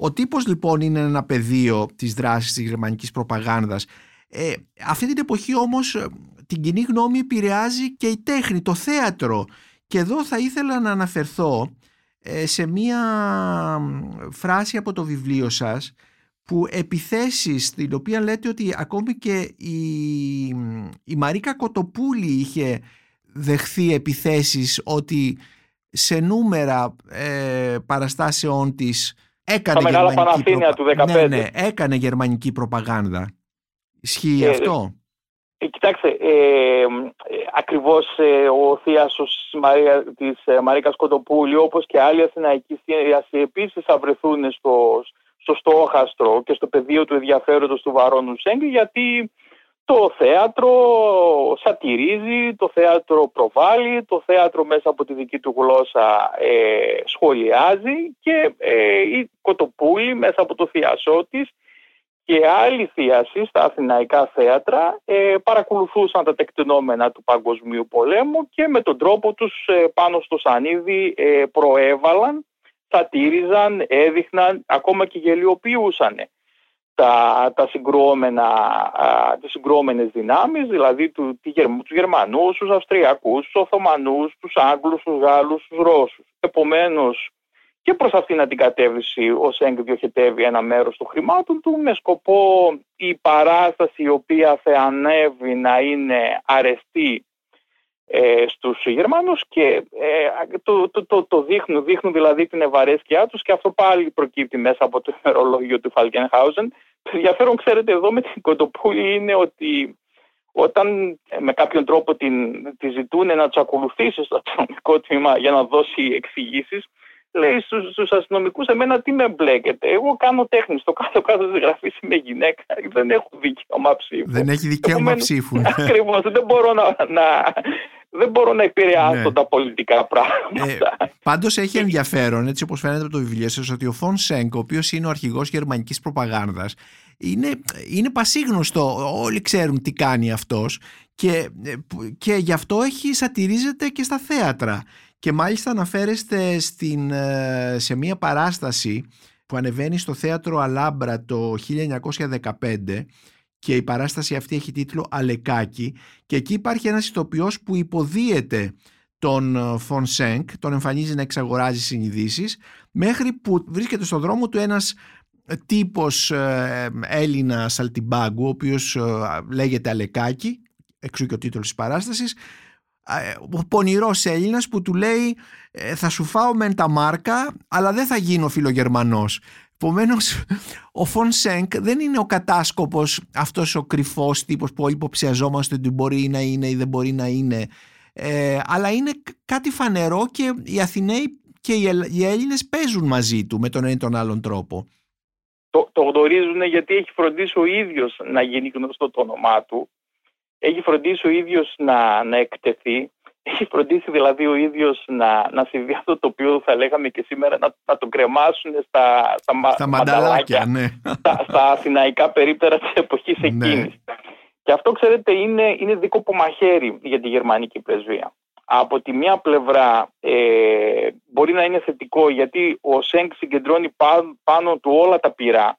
Ο τύπος λοιπόν είναι ένα πεδίο της δράσης της γερμανικής προπαγάνδας. Αυτή την εποχή όμως την κοινή γνώμη επηρεάζει και η τέχνη, το θέατρο. Και εδώ θα ήθελα να αναφερθώ σε μία φράση από το βιβλίο σας, που επιθέσεις, την οποία λέτε ότι ακόμη και η Μαρίκα Κοτοπούλη είχε δεχθεί επιθέσεις ότι σε νούμερα παραστάσεών της έκανε μεγάλα Παναθήνια του 2015. Ναι, έκανε γερμανική προπαγάνδα. Ισχύει αυτό? Κοιτάξτε, ακριβώς ο θείασος της Μαρίκας Κοτοπούλη, όπως και άλλοι αθηναϊκοί θείασοι, επίσης θα βρεθούν στο στόχαστρο και στο πεδίο του ενδιαφέροντος του βαρώνου ΣΕΝΚ, γιατί το θέατρο σατυρίζει, το θέατρο προβάλλει, το θέατρο μέσα από τη δική του γλώσσα σχολιάζει, και η Κοτοπούλη μέσα από το θείασό της και άλλοι θίασοι στα αθηναϊκά θέατρα παρακολουθούσαν τα τεκτηνόμενα του Παγκοσμίου Πολέμου και με τον τρόπο τους πάνω στο σανίδι προέβαλαν, σατήριζαν, έδειχναν, ακόμα και γελιοποιούσαν τις συγκρόμενες δυνάμεις, δηλαδή τους Γερμανούς, τους Αυστριακούς, τους Οθωμανούς, τους Άγγλους, τους Γάλλους, τους Ρώσους. Επομένως, και προς αυτήν την κατεύθυνση ο Σέγγ διοχετεύει ένα μέρος των χρημάτων του με σκοπό η παράσταση η οποία θα ανέβει να είναι αρεστή στους Γερμανούς και το δείχνουν δηλαδή την ευαρέσκειά τους, και αυτό πάλι προκύπτει μέσα από το ημερολόγιο του Φαλκενχάουζεν. Το ενδιαφέρον, ξέρετε, εδώ με την Κοντοπούλη είναι ότι όταν με κάποιον τρόπο τη ζητούν να του ακολουθήσει στο αστυνομικό τμήμα για να δώσει εξηγήσεις, λέει στους αστυνομικούς: εμένα τι με μπλέκετε, εγώ κάνω τέχνη, στο κάτω-κάτω της γραφής είμαι γυναίκα, δεν έχω δικαίωμα ψήφου. Δεν έχει δικαίωμα ψήφου. Ακριβώς, δεν μπορώ να επηρεάσω τα πολιτικά πράγματα. Πάντως έχει ενδιαφέρον, έτσι όπως φαίνεται από το βιβλίο σας, ότι ο Φον Σέγκ, ο οποίος είναι ο αρχηγός γερμανικής προπαγάνδας, είναι πασίγνωστο, όλοι ξέρουν τι κάνει αυτός, και γι' αυτό σατιρίζεται και στα θέατρα. Και μάλιστα αναφέρεστε σε μία παράσταση που ανεβαίνει στο θέατρο Αλάμπρα το 1915, και η παράσταση αυτή έχει τίτλο «Αλεκάκι», και εκεί υπάρχει ένας ηθοποιός που υποδίεται τον Φον Σέγκ, τον εμφανίζει να εξαγοράζει συνειδήσεις, μέχρι που βρίσκεται στον δρόμο του ένας τύπος Έλληνας αλτιμπάγκου, ο οποίος λέγεται Αλεκάκι, εξού και ο τίτλος της παράστασης, ο πονηρός Έλληνας που του λέει: θα σου φάω μεν τα μάρκα, αλλά δεν θα γίνω φιλογερμανός. Επομένως, ο Φον Σέγκ δεν είναι ο κατάσκοπος, αυτός ο κρυφός τύπος που όλοι υποψιαζόμαστε ότι μπορεί να είναι ή δεν μπορεί να είναι, αλλά είναι κάτι φανερό, και οι Αθηναίοι και οι Έλληνες παίζουν μαζί του με τον ένα ή τον άλλον τρόπο. Το γνωρίζουν, γιατί έχει φροντίσει ο ίδιος να γίνει γνωστό το όνομά του. Έχει φροντίσει ο ίδιος να εκτεθεί, έχει φροντίσει δηλαδή ο ίδιος να συμβεί αυτό το οποίο θα λέγαμε και σήμερα να τον κρεμάσουν στα μανταλάκια, ναι. στα αθηναϊκά περίπτερα της εποχής εκείνης. Ναι. Και αυτό, ξέρετε, είναι δίκοπο μαχαίρι για τη γερμανική πρεσβεία. Από τη μία πλευρά μπορεί να είναι θετικό, γιατί ο Σέγκ συγκεντρώνει πάνω του όλα τα πυρά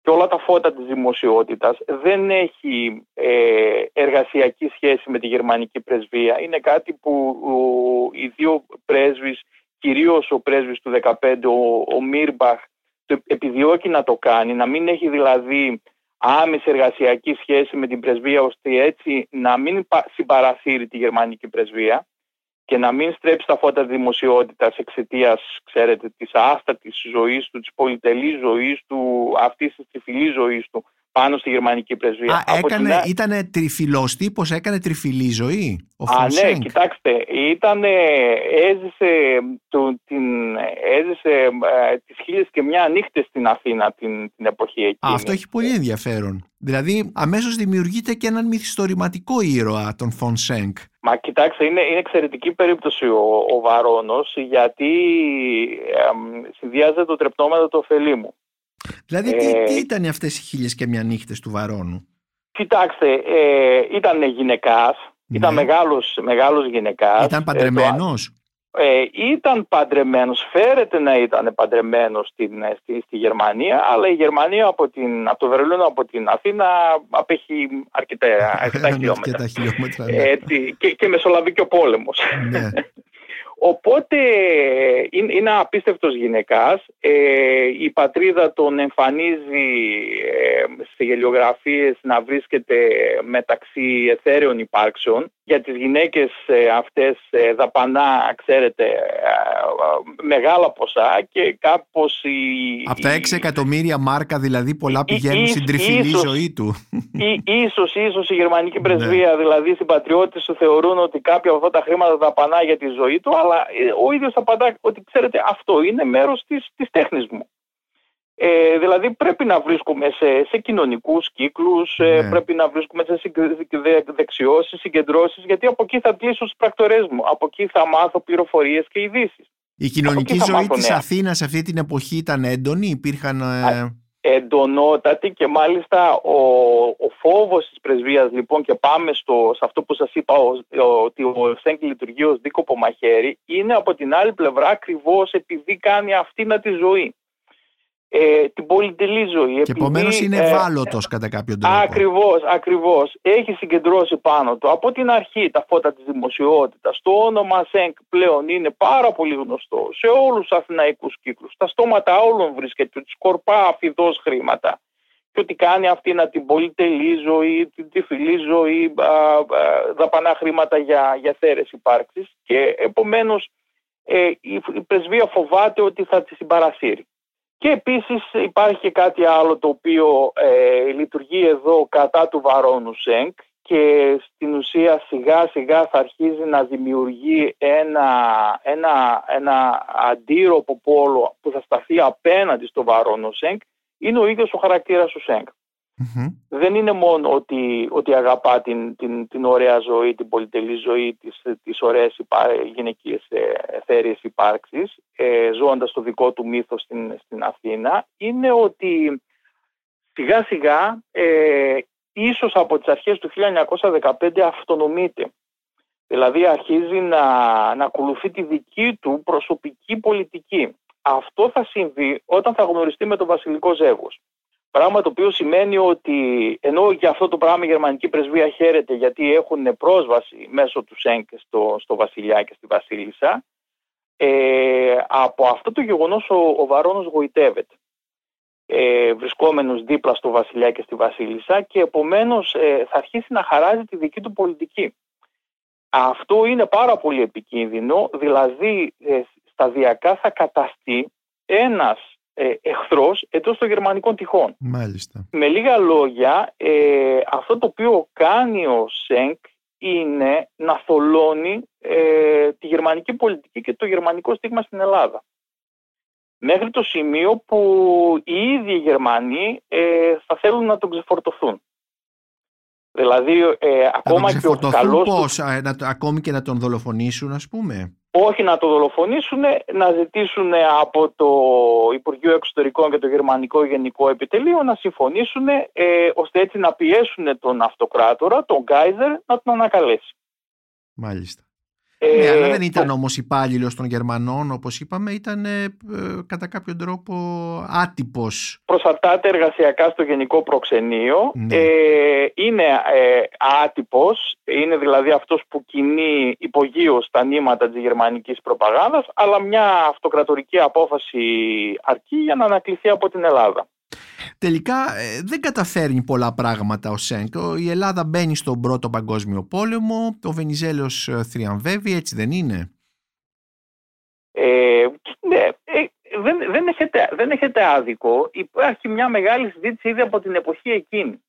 και όλα τα φώτα της δημοσιότητας. Δεν έχει εργασιακή σχέση με τη γερμανική πρεσβεία. Είναι κάτι που οι δύο πρέσβεις, κυρίως ο πρέσβης του 15, ο Μίρμπαχ, επιδιώκει να το κάνει, να μην έχει δηλαδή άμεση εργασιακή σχέση με την πρεσβεία, ώστε έτσι να μην συμπαρασύρει τη γερμανική πρεσβεία και να μην στρέψει τα φώτα της δημοσιότητας εξαιτίας, ξέρετε, της άστατης ζωής του, της πολυτελής ζωής του, αυτής της τριφυλής ζωής του, πάνω στη γερμανική πρεσβεία. Ήτανε τριφυλός τύπος, έκανε τριφυλή ζωή ο Φον Σέγκ. Ναι, κοιτάξτε, έζησε τις 1001 νύχτες στην Αθήνα την εποχή εκείνη. Αυτό έχει πολύ ενδιαφέρον. Δηλαδή αμέσως δημιουργείται και έναν μυθιστορηματικό ήρωα, τον Φον Σέγκ. Μα κοιτάξτε, είναι εξαιρετική περίπτωση ο Βαρώνος, γιατί συνδυάζεται το τρεπτώματα του Ωφελήμου. Δηλαδή τι ήταν αυτές οι 1001 νύχτες του Βαρώνου? Κοιτάξτε, ήταν γυναικάς, ναι. Ήταν μεγάλος γυναικάς. Ήταν παντρεμένος? Ήταν παντρεμένος, φέρεται να ήταν παντρεμένος στη Γερμανία, αλλά η Γερμανία από το Βερολίνο, από την Αθήνα, απέχει αρκετά χιλιόμετρα. Ναι. Και μεσολαβεί και ο πόλεμος. Ναι. Οπότε είναι απίστευτος γυναικάς, η πατρίδα τον εμφανίζει σε γελιογραφίες να βρίσκεται μεταξύ εθέρεων υπάρξεων. Για τις γυναίκες αυτές δαπανά, ξέρετε, μεγάλα ποσά, και κάπως... Από τα 6 εκατομμύρια μάρκα δηλαδή πολλά πηγαίνουν στην τριφυλή ζωή του. Ίσως η γερμανική πρεσβεία, δηλαδή οι συμπατριώτες του, θεωρούν ότι κάποια από αυτά τα χρήματα δαπανά για τη ζωή του, αλλά ο ίδιος απαντά ότι, ξέρετε, αυτό είναι μέρος της τέχνης μου. Δηλαδή πρέπει να βρίσκουμε σε κοινωνικούς κύκλους, πρέπει να βρίσκουμε σε δεξιώσεις, συγκεντρώσεις, γιατί από εκεί θα πλήσω στους πρακτορές μου, από εκεί θα μάθω πληροφορίες και ειδήσεις. Η κοινωνική ζωή της Αθήνας αυτή την εποχή ήταν έντονη, υπήρχαν... εντονότατη και μάλιστα ο φόβος της πρεσβείας, λοιπόν, και πάμε σε αυτό που σας είπα, ότι ο Σέγκλ λειτουργεί ως δίκοπο μαχαίρι, είναι από την άλλη πλευρά ακριβώς επειδή κάνει αυτήν τη ζωή, την πολυτελή ζωή. Και επομένως είναι ευάλωτος κατά κάποιον τρόπο. Ακριβώς. Έχει συγκεντρώσει πάνω του από την αρχή τα φώτα της δημοσιότητας. Το όνομα ΣΕΝΚ πλέον είναι πάρα πολύ γνωστό σε όλους τους αθηναϊκούς κύκλους. Τα στόματα όλων βρίσκεται, ότι σκορπά αφιδώς χρήματα. Και ότι κάνει αυτή την πολυτελή ζωή, την τυφιλή ζωή, δαπανά χρήματα για θέρες υπάρξεις. Και επομένως η πρεσβεία φοβάται ότι θα τη συμπαρασύρει. Και επίσης υπάρχει και κάτι άλλο το οποίο λειτουργεί εδώ κατά του Βαρόνου Σέγκ και στην ουσία σιγά σιγά θα αρχίζει να δημιουργεί ένα αντίρροπο πόλο που θα σταθεί απέναντι στο Βαρόνο Σέγκ. Είναι ο ίδιος ο χαρακτήρας του Σέγκ. Mm-hmm. Δεν είναι μόνο ότι αγαπά την ωραία ζωή, την πολυτελή ζωή, τις ωραίες γυναικείες θέρειες υπάρξεις, ζώντας το δικό του μύθο στην Αθήνα. Είναι ότι σιγά σιγά ίσως από τις αρχές του 1915 αυτονομείται. Δηλαδή αρχίζει να ακολουθεί τη δική του προσωπική πολιτική. Αυτό θα συμβεί όταν θα γνωριστεί με τον βασιλικό ζεύγος. Πράγμα το οποίο σημαίνει ότι ενώ για αυτό το πράγμα η γερμανική πρεσβεία χαίρεται γιατί έχουν πρόσβαση μέσω του ΣΕΝΚ στο βασιλιά και στη βασίλισσα, από αυτό το γεγονός ο Βαρόνος γοητεύεται, βρισκόμενος δίπλα στο βασιλιά και στη βασίλισσα, και επομένως θα αρχίσει να χαράζει τη δική του πολιτική. Αυτό είναι πάρα πολύ επικίνδυνο, δηλαδή σταδιακά θα καταστεί ένας εχθρός εντός των γερμανικών τυχών. Μάλιστα. Με λίγα λόγια, αυτό το οποίο κάνει ο ΣΕΝΚ είναι να θολώνει τη γερμανική πολιτική και το γερμανικό στίγμα στην Ελλάδα. Μέχρι το σημείο που οι ίδιοι οι Γερμανοί θα θέλουν να τον ξεφορτωθούν. Δηλαδή ακόμα και ο καλός πώς, ακόμη και να τον δολοφονήσουν, ας πούμε. Όχι να το δολοφονήσουν, να ζητήσουν από το Υπουργείο Εξωτερικών και το Γερμανικό Γενικό Επιτελείο να συμφωνήσουν ώστε έτσι να πιέσουν τον αυτοκράτορα, τον Γκάιζερ, να τον ανακαλέσει. Μάλιστα. Ναι, αλλά δεν ήταν όμως υπάλληλος των Γερμανών, όπως είπαμε, ήταν κατά κάποιον τρόπο άτυπος. Προσαρτάται εργασιακά στο Γενικό Προξενείο, ναι. Είναι άτυπος, είναι δηλαδή αυτός που κινεί υπογείως τα νήματα της γερμανικής προπαγάνδας, αλλά μια αυτοκρατορική απόφαση αρκεί για να ανακληθεί από την Ελλάδα. Τελικά δεν καταφέρνει πολλά πράγματα ο ΣΕΝΚ. Η Ελλάδα μπαίνει στον Πρώτο Παγκόσμιο Πόλεμο, ο Βενιζέλος θριαμβεύει, έτσι δεν είναι? Ναι, δεν έχετε άδικο. Υπάρχει μια μεγάλη συζήτηση ήδη από την εποχή εκείνη.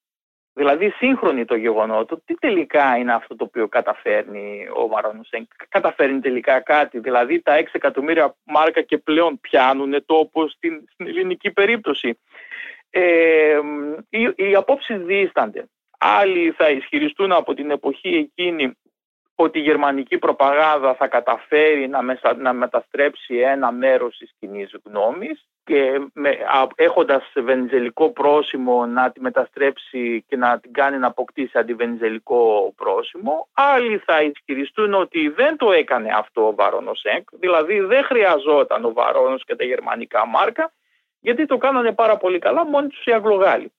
Δηλαδή σύγχρονη το γεγονό του. Τι τελικά είναι αυτό το οποίο καταφέρνει ο Βαρόνος Σέγκ? Καταφέρνει τελικά κάτι? Δηλαδή τα 6 εκατομμύρια μάρκα και πλέον πιάνουνε τόπο στην ελληνική περίπτωση? Οι απόψεις διήστανται. Άλλοι θα ισχυριστούν από την εποχή εκείνη ότι η γερμανική προπαγάνδα θα καταφέρει να μεταστρέψει ένα μέρος της κοινής γνώμης και έχοντας βενιζελικό πρόσημο να τη μεταστρέψει και να την κάνει να αποκτήσει αντιβενιζελικό πρόσημο. Άλλοι θα ισχυριστούν ότι δεν το έκανε αυτό ο Βαρόνος Σέγκ, δηλαδή δεν χρειαζόταν ο Βαρόνος και τα γερμανικά μάρκα, γιατί το κάνανε πάρα πολύ καλά μόνοι τους οι Αγγλογάλοι.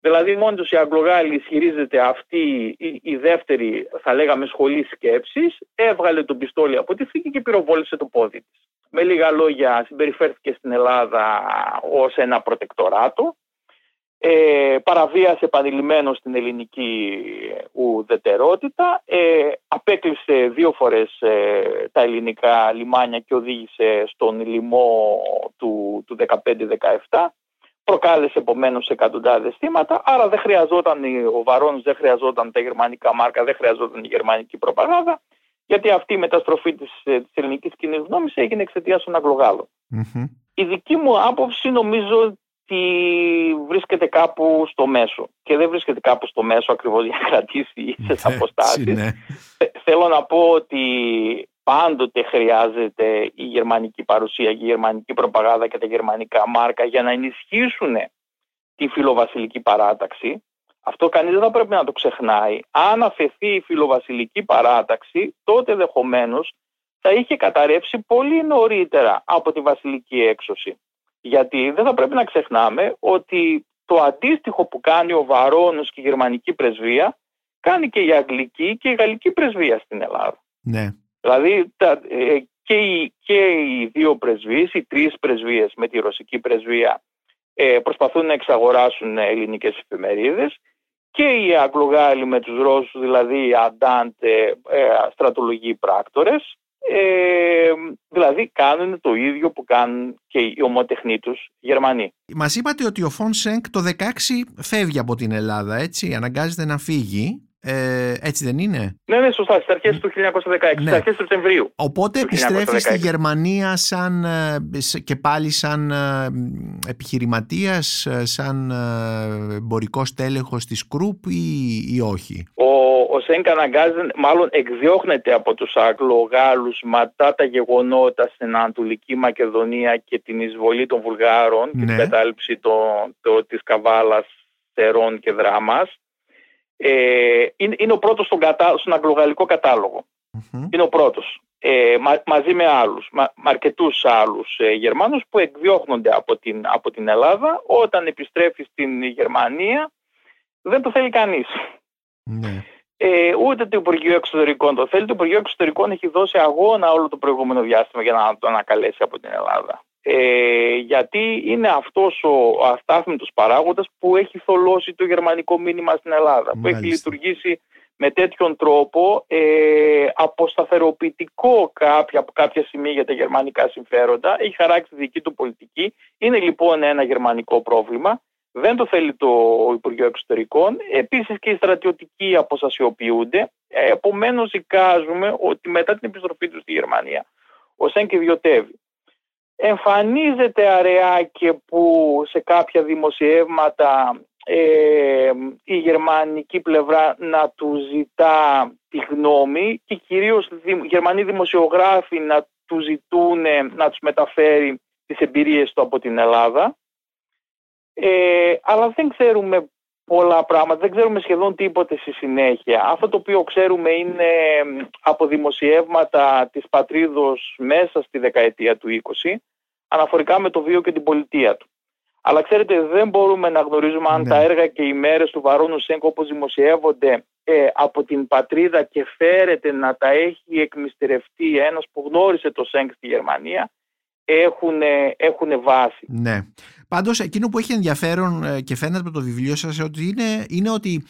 Δηλαδή μόνοι τους οι Αγγλογάλοι, ισχυρίζεται αυτή η δεύτερη, θα λέγαμε, σχολή σκέψης, έβγαλε τον πιστόλι από τη θήκη και πυροβόλησε το πόδι της. Με λίγα λόγια, συμπεριφέρθηκε στην Ελλάδα ως ένα προτεκτοράτο, παραβίασε επανειλημμένος την ελληνική ουδετερότητα, απέκλεισε 2 φορές τα ελληνικά λιμάνια και οδήγησε στον λοιμό του 15-17, προκάλεσε επομένως εκατοντάδες θύματα, άρα δεν χρειαζόταν ο Βαρόνος, δεν χρειαζόταν τα γερμανικά μάρκα, δεν χρειαζόταν η γερμανική προπαγάνδα, γιατί αυτή η μεταστροφή της ελληνικής κοινής γνώμης έγινε εξαιτίας των Αγγλογάλων. Mm-hmm. Η δική μου άποψη, νομίζω, βρίσκεται κάπου στο μέσο. Και δεν βρίσκεται κάπου στο μέσο ακριβώς για να κρατήσει ίσες αποστάσεις. Ναι. Θέλω να πω ότι πάντοτε χρειάζεται η γερμανική παρουσία και η γερμανική προπαγάνδα και τα γερμανικά μάρκα για να ενισχύσουν τη φιλοβασιλική παράταξη. Αυτό κανείς δεν θα πρέπει να το ξεχνάει. Αν αφαιθεί η φιλοβασιλική παράταξη, τότε δεχομένως θα είχε καταρρεύσει πολύ νωρίτερα από τη βασιλική έξωση. Γιατί δεν θα πρέπει να ξεχνάμε ότι το αντίστοιχο που κάνει ο Βαρόνος και η γερμανική πρεσβεία, κάνει και η αγγλική και η γαλλική πρεσβεία στην Ελλάδα. Ναι. Δηλαδή και οι δύο πρεσβείες, οι τρεις πρεσβείες με τη ρωσική πρεσβεία, προσπαθούν να εξαγοράσουν ελληνικές εφημερίδες, και οι Αγγλογάλοι με τους Ρώσους, δηλαδή οι Αντάντε, στρατολογοί πράκτορες, δηλαδή κάνουν το ίδιο που κάνουν και οι ομοτεχνοί τους Γερμανοί. Μας είπατε ότι ο Φον Σενκ το 16 φεύγει από την Ελλάδα, έτσι, αναγκάζεται να φύγει. Έτσι δεν είναι? Ναι, σωστά, στις αρχές του 1916, ναι. Στις αρχές του Σεπτεμβρίου. Οπότε επιστρέφει στη Γερμανία και πάλι σαν επιχειρηματίας, σαν εμπορικός τέλεχος της Κρουπ ή όχι? Ο Σενκ αναγκάζεται, μάλλον εκδιώχνεται από τους Αγγλογάλους μετά τα γεγονότα στην Ανατολική Μακεδονία και την εισβολή των Βουλγάρων, ναι, και την κατάληψη της Καβάλας, Θερών και Δράμας. Είναι ο πρώτος στον αγγλογαλλικό κατάλογο. Mm-hmm. Είναι ο πρώτος. Μαζί με άλλους, αρκετούς άλλους Γερμανούς που εκδιώχνονται από την Ελλάδα. Όταν επιστρέφει στην Γερμανία δεν το θέλει κανείς. Mm-hmm. Ούτε το Υπουργείο Εξωτερικών το θέλει. Το Υπουργείο Εξωτερικών έχει δώσει αγώνα όλο το προηγούμενο διάστημα για να το ανακαλέσει από την Ελλάδα. Γιατί είναι αυτός ο αστάθμητος παράγοντας που έχει θολώσει το γερμανικό μήνυμα στην Ελλάδα. Μάλιστα. Που έχει λειτουργήσει με τέτοιον τρόπο αποσταθεροποιητικό από κάποια σημεία για τα γερμανικά συμφέροντα. Έχει χαράξει τη δική του πολιτική. Είναι λοιπόν ένα γερμανικό πρόβλημα. Δεν το θέλει το Υπουργείο Εξωτερικών. Επίσης και οι στρατιωτικοί αποστασιοποιούνται. Επομένως εικάζουμε ότι μετά την επιστροφή του στη Γερμανία ο Σενκ ιδιωτεύει. Εμφανίζεται αραιά και που σε κάποια δημοσιεύματα η γερμανική πλευρά να του ζητά τη γνώμη, και κυρίως γερμανοί δημοσιογράφοι να του ζητούν να τους μεταφέρει τις εμπειρίες του από την Ελλάδα. Αλλά δεν ξέρουμε πολλά πράγματα, δεν ξέρουμε σχεδόν τίποτε στη συνέχεια. Αυτό το οποίο ξέρουμε είναι από δημοσιεύματα της πατρίδος μέσα στη δεκαετία του 20, αναφορικά με το βίο και την πολιτεία του. Αλλά ξέρετε, δεν μπορούμε να γνωρίζουμε αν τα έργα και οι μέρες του Βαρόνου Σενκ, όπως δημοσιεύονται από την πατρίδα και φέρεται να τα έχει εκμυστηρευτεί ένας που γνώρισε το Σενκ στη Γερμανία, έχουν βάση. Ναι. Πάντως εκείνο που έχει ενδιαφέρον και φαίνεται από το βιβλίο σας ότι είναι ότι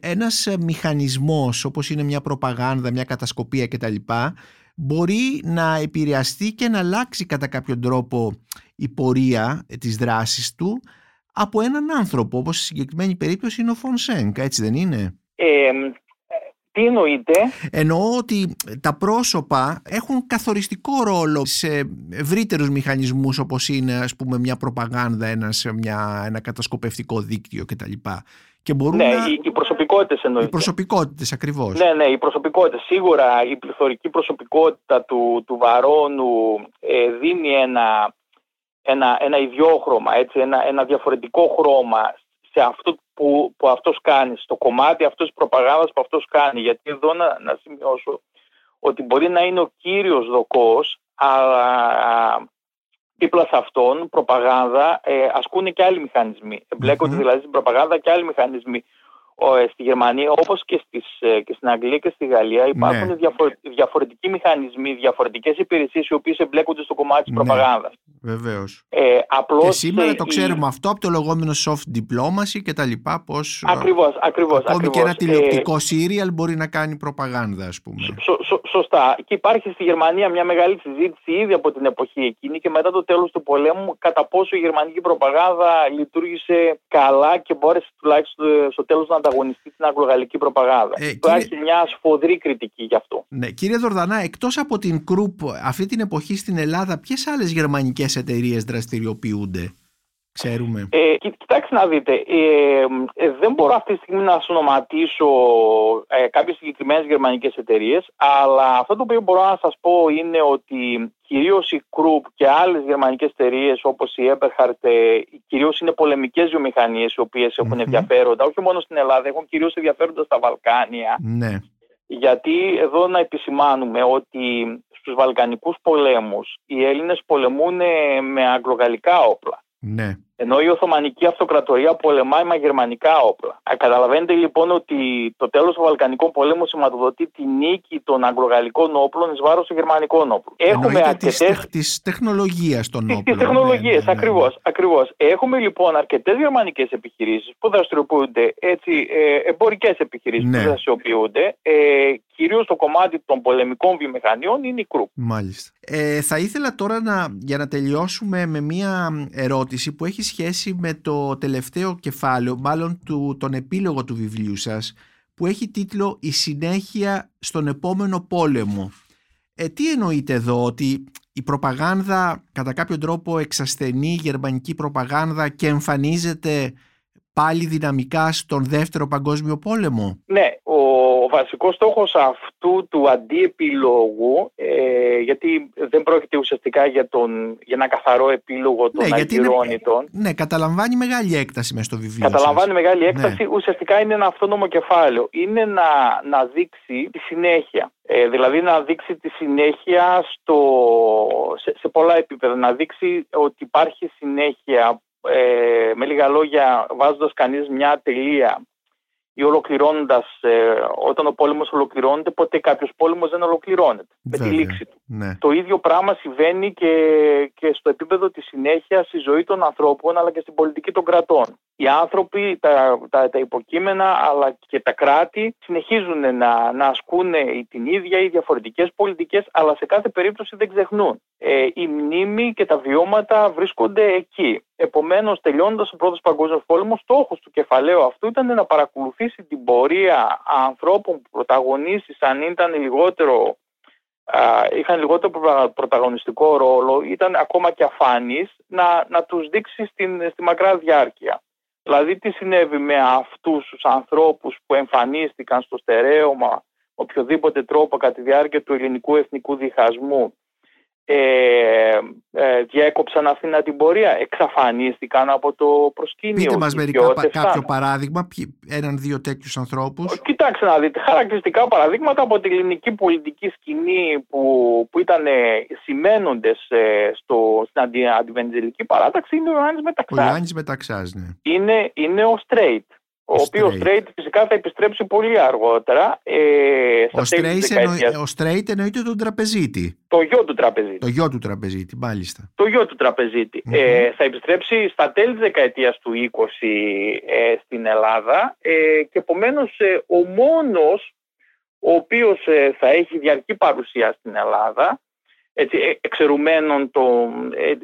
ένας μηχανισμός, όπως είναι μια προπαγάνδα, μια κατασκοπία κτλ, μπορεί να επηρεαστεί και να αλλάξει κατά κάποιον τρόπο η πορεία της δράσης του από έναν άνθρωπο, όπως στη συγκεκριμένη περίπτωση είναι ο Φον Σενκ, έτσι δεν είναι? Τι εννοείτε? Εννοώ ότι τα πρόσωπα έχουν καθοριστικό ρόλο σε ευρύτερους μηχανισμούς, όπως είναι, ας πούμε, μια προπαγάνδα, ένα κατασκοπευτικό δίκτυο κτλ. Και μπορούν οι προσωπικότητες εννοείται. Οι προσωπικότητες ακριβώς. Ναι, οι προσωπικότητες. Σίγουρα η πληθωρική προσωπικότητα του Βαρόνου δίνει ένα ιδιόχρωμα, έτσι, ένα διαφορετικό χρώμα σε αυτό που αυτός κάνει, στο κομμάτι αυτός της προπαγάνδας που αυτός κάνει. Γιατί εδώ να σημειώσω ότι μπορεί να είναι ο κύριος δοκός, αλλά δίπλα σε αυτόν προπαγάνδα ασκούν και άλλοι μηχανισμοί. Εμπλέκονται δηλαδή στην προπαγάνδα και άλλοι μηχανισμοί. Στη Γερμανία, όπως και στην Αγγλία και στη Γαλλία, υπάρχουν διαφορετικοί μηχανισμοί, διαφορετικές υπηρεσίες οι οποίες εμπλέκονται στο κομμάτι της προπαγάνδας. Βεβαίως. Και σήμερα το ξέρουμε αυτό από το λεγόμενο soft diplomacy και τα λοιπά. Πώς, ακριβώς. Ακόμη και ένα τηλεοπτικό serial μπορεί να κάνει προπαγάνδα, ας πούμε. Σωστά. Και υπάρχει στη Γερμανία μια μεγάλη συζήτηση ήδη από την εποχή εκείνη και μετά το τέλος του πολέμου κατά πόσο η γερμανική προπαγάνδα λειτουργήσε καλά και μπόρεσε τουλάχιστον στο τέλος να αγωνιστεί την αγγλογαλλική προπαγάνδα. Υπάρχει μια σφοδρή κριτική γι' αυτό. Ναι. Κύριε Δορδανά, εκτός από την Κρουπ, αυτή την εποχή στην Ελλάδα, ποιες άλλες γερμανικές εταιρείες δραστηριοποιούνται? ξέρουμε. Κοιτάξτε να δείτε, δεν μπορώ αυτή τη στιγμή να ονοματίσω κάποιες συγκεκριμένες γερμανικές εταιρείες, αλλά αυτό το οποίο μπορώ να σας πω είναι ότι κυρίως η Krupp και άλλες γερμανικές εταιρείες όπως η Eberhard, κυρίως είναι πολεμικές βιομηχανίες οι οποίες έχουν ενδιαφέροντα, όχι μόνο στην Ελλάδα, έχουν κυρίως ενδιαφέροντα στα Βαλκάνια. Ναι. Γιατί εδώ να επισημάνουμε ότι στους Βαλκανικούς πολέμους οι Έλληνες πολεμούν με αγγλογαλλικά όπλα. Ναι. Ενώ η Οθωμανική Αυτοκρατορία πολεμάει με γερμανικά όπλα. Καταλαβαίνετε λοιπόν ότι το τέλος των Βαλκανικών πολέμων σηματοδοτεί τη νίκη των αγγλογαλλικών όπλων εις βάρος των γερμανικών όπλων. Έχουμε αρκετές της τεχνολογίας των όπλων. Της τεχνολογίας, ναι, ακριβώς. Έχουμε λοιπόν αρκετές γερμανικές επιχειρήσεις που δραστηριοποιούνται, εμπορικές επιχειρήσεις που δραστηριοποιούνται. Κυρίως το κομμάτι των πολεμικών βιομηχανιών είναι η Krupp. Μάλιστα. Θα ήθελα τώρα για να τελειώσουμε με μία ερώτηση που έχει σχέση με το τελευταίο κεφάλαιο, μάλλον τον επίλογο του βιβλίου σας, που έχει τίτλο «Η συνέχεια στον επόμενο πόλεμο». Τι εννοείτε εδώ? Ότι η προπαγάνδα κατά κάποιο τρόπο εξασθενεί, η γερμανική προπαγάνδα, και εμφανίζεται πάλι δυναμικά στον Δεύτερο Παγκόσμιο Πόλεμο? Ναι, ο βασικός στόχος αυτού του αντιεπιλόγου, γιατί δεν πρόκειται ουσιαστικά για ένα καθαρό επίλογο των Αγκυρώνητων. Ναι, καταλαμβάνει μεγάλη έκταση μες στο βιβλίο. Καταλαμβάνει μεγάλη έκταση, ναι. Ουσιαστικά είναι ένα αυτόνομο κεφάλαιο. Είναι να δείξει τη συνέχεια. Δηλαδή να δείξει τη συνέχεια σε πολλά επίπεδα. Να δείξει ότι υπάρχει συνέχεια. Με λίγα λόγια, βάζοντας κανείς μια τελεία ή ολοκληρώνοντας, όταν ο πόλεμος ολοκληρώνεται, ποτέ κάποιος πόλεμος δεν ολοκληρώνεται με τη λήξη του. Ναι. Το ίδιο πράγμα συμβαίνει και στο επίπεδο της συνέχειας στη ζωή των ανθρώπων, αλλά και στην πολιτική των κρατών. Οι άνθρωποι, τα υποκείμενα, αλλά και τα κράτη συνεχίζουν να ασκούν την ίδια ή διαφορετικές πολιτικές, αλλά σε κάθε περίπτωση δεν ξεχνούν. Η μνήμη και τα βιώματα βρίσκονται εκεί. Επομένως, τελειώνοντας ο Πρώτος Παγκόσμιος Πόλεμος, στόχος του κεφαλαίου αυτού ήταν να παρακολουθήσει την πορεία ανθρώπων που πρωταγωνίστησαν, είχαν λιγότερο πρωταγωνιστικό ρόλο, ήταν ακόμα και αφάνεις, να τους δείξει στη μακρά διάρκεια. Δηλαδή τι συνέβη με αυτούς τους ανθρώπους που εμφανίστηκαν στο στερέωμα οποιοδήποτε τρόπο κατά τη διάρκεια του ελληνικού εθνικού διχασμού, διέκοψαν Αθήνα την πορεία, εξαφανίστηκαν από το προσκήνιο. Πείτε μας κάποιο παράδειγμα, έναν-δύο τέτοιους ανθρώπους. Κοιτάξτε να δείτε, χαρακτηριστικά παραδείγματα από την ελληνική πολιτική σκηνή που ήταν σημαίνοντες στην αντιβενιζελική παράταξη είναι ο Ιωάννης Μεταξάς. Ο Ιωάννης Μεταξάς, ναι. Είναι ο Στρέιτ. Ο οποίος Στρέιτ φυσικά θα επιστρέψει πολύ αργότερα. Ο Στρέιτ εννοείται τον τραπεζίτη. Το γιο του τραπεζίτη, μάλιστα. Θα επιστρέψει στα τέλη της δεκαετίας του 20 στην Ελλάδα και επομένως ο μόνος ο οποίος θα έχει διαρκή παρουσία στην Ελλάδα, εξαιρουμένων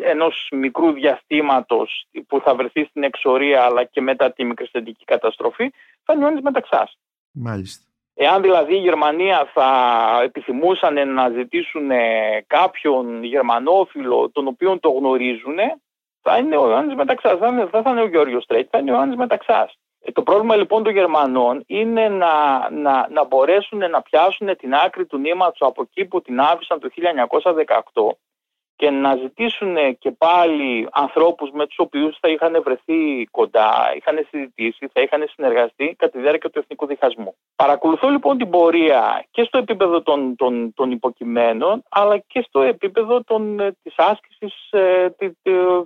ενός μικρού διαστήματος που θα βρεθεί στην εξορία αλλά και μετά τη μικρασιατική καταστροφή, θα είναι ο Ιωάννης Μεταξάς. Μάλιστα. Εάν δηλαδή η Γερμανία θα επιθυμούσαν να ζητήσουν κάποιον γερμανόφιλο τον οποίον το γνωρίζουν, θα είναι ο Ιωάννης Μεταξάς, δεν θα είναι ο Γεώργιος Στρέιτ, θα είναι ο Ιωάννης Μεταξάς. Το πρόβλημα λοιπόν των Γερμανών είναι να μπορέσουν να πιάσουν την άκρη του νήματος από εκεί που την άφησαν το 1918 και να ζητήσουν και πάλι ανθρώπους με τους οποίους θα είχαν βρεθεί κοντά, είχαν συζητήσει, θα είχαν συνεργαστεί κατά τη διάρκεια του εθνικού διχασμού. Παρακολουθώ λοιπόν την πορεία και στο επίπεδο των υποκειμένων, αλλά και στο επίπεδο της άσκησης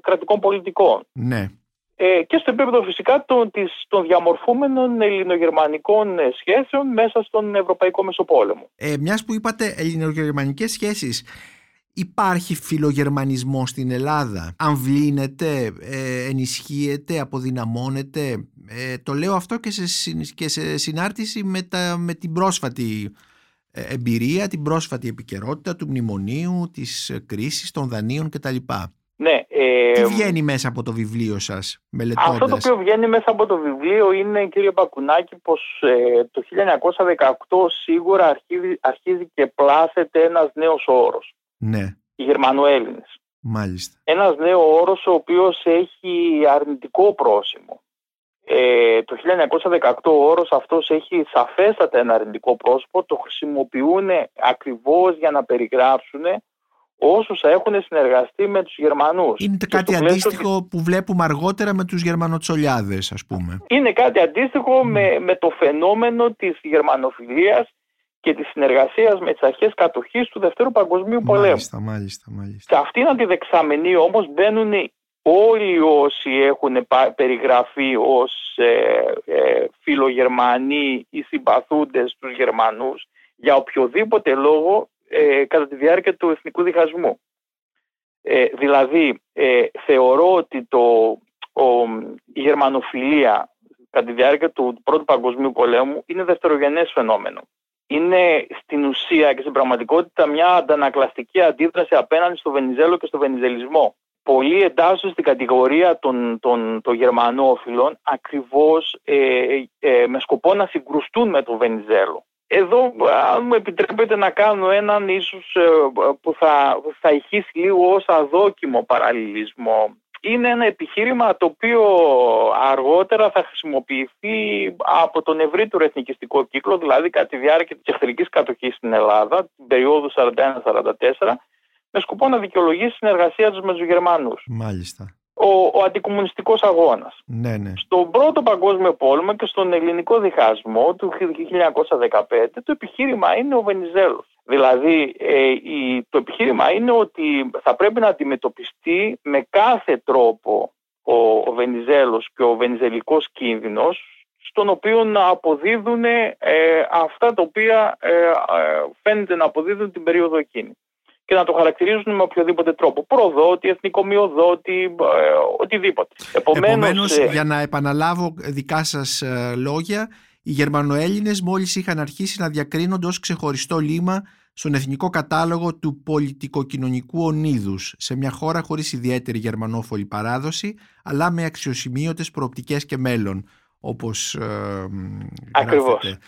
κρατικών πολιτικών. Ναι. Και στο επίπεδο φυσικά των διαμορφούμενων ελληνογερμανικών σχέσεων μέσα στον Ευρωπαϊκό Μεσοπόλεμο. Μιας που είπατε ελληνογερμανικές σχέσεις, υπάρχει φιλογερμανισμό στην Ελλάδα? Αμβλύνεται, ενισχύεται, αποδυναμώνεται? Το λέω αυτό και σε συνάρτηση με την πρόσφατη εμπειρία, την πρόσφατη επικαιρότητα του μνημονίου, της κρίσης των δανείων κτλ. Ναι, τι βγαίνει μέσα από το βιβλίο σας μελετώντας? Αυτό το οποίο βγαίνει μέσα από το βιβλίο είναι, κύριε Μπακουνάκη, πως το 1918 σίγουρα αρχίζει και πλάθεται ένας νέος όρος. Ναι. Οι Γερμανοέλληνες. Μάλιστα. Ένας νέο όρος ο οποίος έχει αρνητικό πρόσημο. Το 1918 ο όρος αυτός έχει σαφέστατα ένα αρνητικό πρόσωπο. Το χρησιμοποιούν ακριβώς για να περιγράψουν όσους έχουν συνεργαστεί με τους Γερμανούς. Είναι κάτι αντίστοιχο που βλέπουμε αργότερα με τους Γερμανοτσολιάδες, ας πούμε. Είναι κάτι αντίστοιχο με το φαινόμενο της γερμανοφιλίας και της συνεργασίας με τις αρχές κατοχής του Δευτέρου Παγκοσμίου Πολέμου. Μάλιστα. Σε αυτήν αντιδεξαμενή όμως μπαίνουν όλοι όσοι έχουν περιγραφεί ως φιλογερμανοί ή συμπαθούντες τους Γερμανούς για οποιοδήποτε λόγο κατά τη διάρκεια του εθνικού διχασμού. Δηλαδή θεωρώ ότι η γερμανοφιλία κατά τη διάρκεια του Πρώτου Παγκοσμίου Πολέμου είναι δευτερογενές φαινόμενο. Είναι στην ουσία και στην πραγματικότητα μια αντανακλαστική αντίδραση απέναντι στο Βενιζέλο και στο βενιζελισμό. Πολλοί εντάσσονται στην κατηγορία των γερμανόφιλων ακριβώς με σκοπό να συγκρουστούν με τον Βενιζέλο. Εδώ, αν μου επιτρέπετε να κάνω έναν ίσως που θα ηχήσει λίγο ως αδόκιμο παραλληλισμό, είναι ένα επιχείρημα το οποίο αργότερα θα χρησιμοποιηθεί από τον ευρύτερο εθνικιστικό κύκλο, δηλαδή κατά τη διάρκεια της εχθρικής κατοχής στην Ελλάδα, την περίοδο 41-44, με σκοπό να δικαιολογήσει συνεργασία τους με τους Γερμανούς. Μάλιστα. Ο αντικομμουνιστικός αγώνας. Ναι. Στον Πρώτο Παγκόσμιο Πόλεμο και στον ελληνικό διχασμό του 1915 το επιχείρημα είναι ο Βενιζέλος. Δηλαδή το επιχείρημα είναι ότι θα πρέπει να αντιμετωπιστεί με κάθε τρόπο ο Βενιζέλος και ο βενιζελικός κίνδυνος, στον οποίο να αποδίδουν αυτά τα οποία φαίνεται να αποδίδουν την περίοδο εκείνη. Και να το χαρακτηρίζουν με οποιοδήποτε τρόπο. Προδότη, εθνικομοιοδότη, οτιδήποτε. Επομένως, για να επαναλάβω δικά σας λόγια, οι Γερμανοέλληνες μόλις είχαν αρχίσει να διακρίνονται ως ξεχωριστό λίμα στον εθνικό κατάλογο του πολιτικοκοινωνικού ονείδους, σε μια χώρα χωρίς ιδιαίτερη γερμανόφωνη παράδοση, αλλά με αξιοσημείωτες προοπτικές και μέλλον, όπως γράφεται.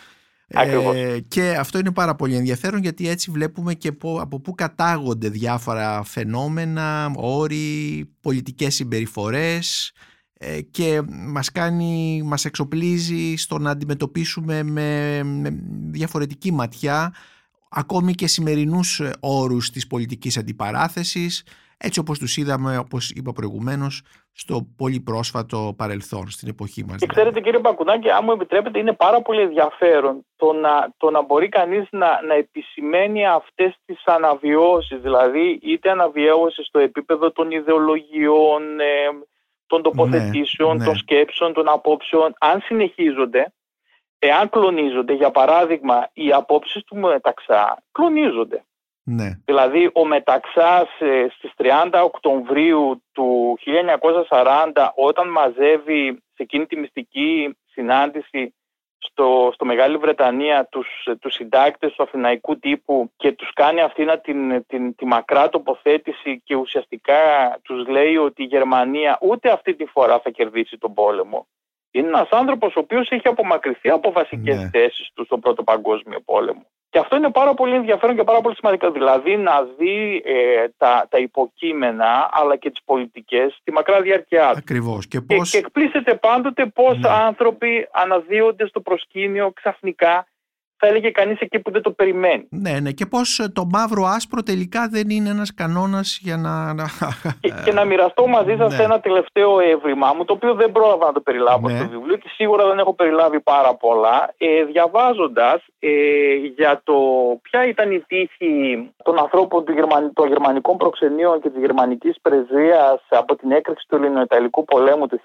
Και αυτό είναι πάρα πολύ ενδιαφέρον, γιατί έτσι βλέπουμε και από πού κατάγονται διάφορα φαινόμενα, όροι, πολιτικές συμπεριφορές και μας εξοπλίζει στο να αντιμετωπίσουμε με διαφορετική ματιά ακόμη και σημερινούς όρους της πολιτικής αντιπαράθεσης, έτσι όπως τους είδαμε, όπως είπα προηγουμένως, στο πολύ πρόσφατο παρελθόν, στην εποχή μας. Και ξέρετε κύριε Μπακουνάκη, αν μου επιτρέπετε, είναι πάρα πολύ ενδιαφέρον το να μπορεί κανείς να επισημαίνει αυτές τις αναβιώσεις, δηλαδή είτε αναβιώσεις στο επίπεδο των ιδεολογιών, των τοποθετήσεων, των σκέψεων, των απόψεων, αν συνεχίζονται. Εάν κλονίζονται, για παράδειγμα, οι απόψεις του Μεταξά, κλονίζονται. Ναι. Δηλαδή, ο Μεταξάς στις 30 Οκτωβρίου του 1940, όταν μαζεύει σε εκείνη τη μυστική συνάντηση στο Μεγάλη Βρετανία τους συντάκτες του αθηναϊκού τύπου και τους κάνει αυτή τη μακρά τοποθέτηση και ουσιαστικά τους λέει ότι η Γερμανία ούτε αυτή τη φορά θα κερδίσει τον πόλεμο. Είναι ένας άνθρωπος ο οποίος έχει απομακρυνθεί από βασικές θέσεις του στον Πρώτο Παγκόσμιο Πόλεμο. Και αυτό είναι πάρα πολύ ενδιαφέρον και πάρα πολύ σημαντικό. Δηλαδή να δει τα υποκείμενα αλλά και τις πολιτικές στη μακρά διάρκεια του. Ακριβώς. Και εκπλήσεται πάντοτε πώς άνθρωποι αναδύονται στο προσκήνιο ξαφνικά, θα έλεγε κανείς, εκεί που δεν το περιμένει. Ναι, και πώς το μαύρο άσπρο τελικά δεν είναι ένας κανόνας για να... Και να μοιραστώ μαζί σας ένα τελευταίο έβριμα μου, το οποίο δεν πρόλαβα να το περιλάβω στο βιβλίο και σίγουρα δεν έχω περιλάβει πάρα πολλά, διαβάζοντας για το ποια ήταν η τύχη των ανθρώπων των γερμανικών προξενείων και της γερμανικής πρεσβείας από την έκρηξη του Ελληνοϊταλικού πολέμου του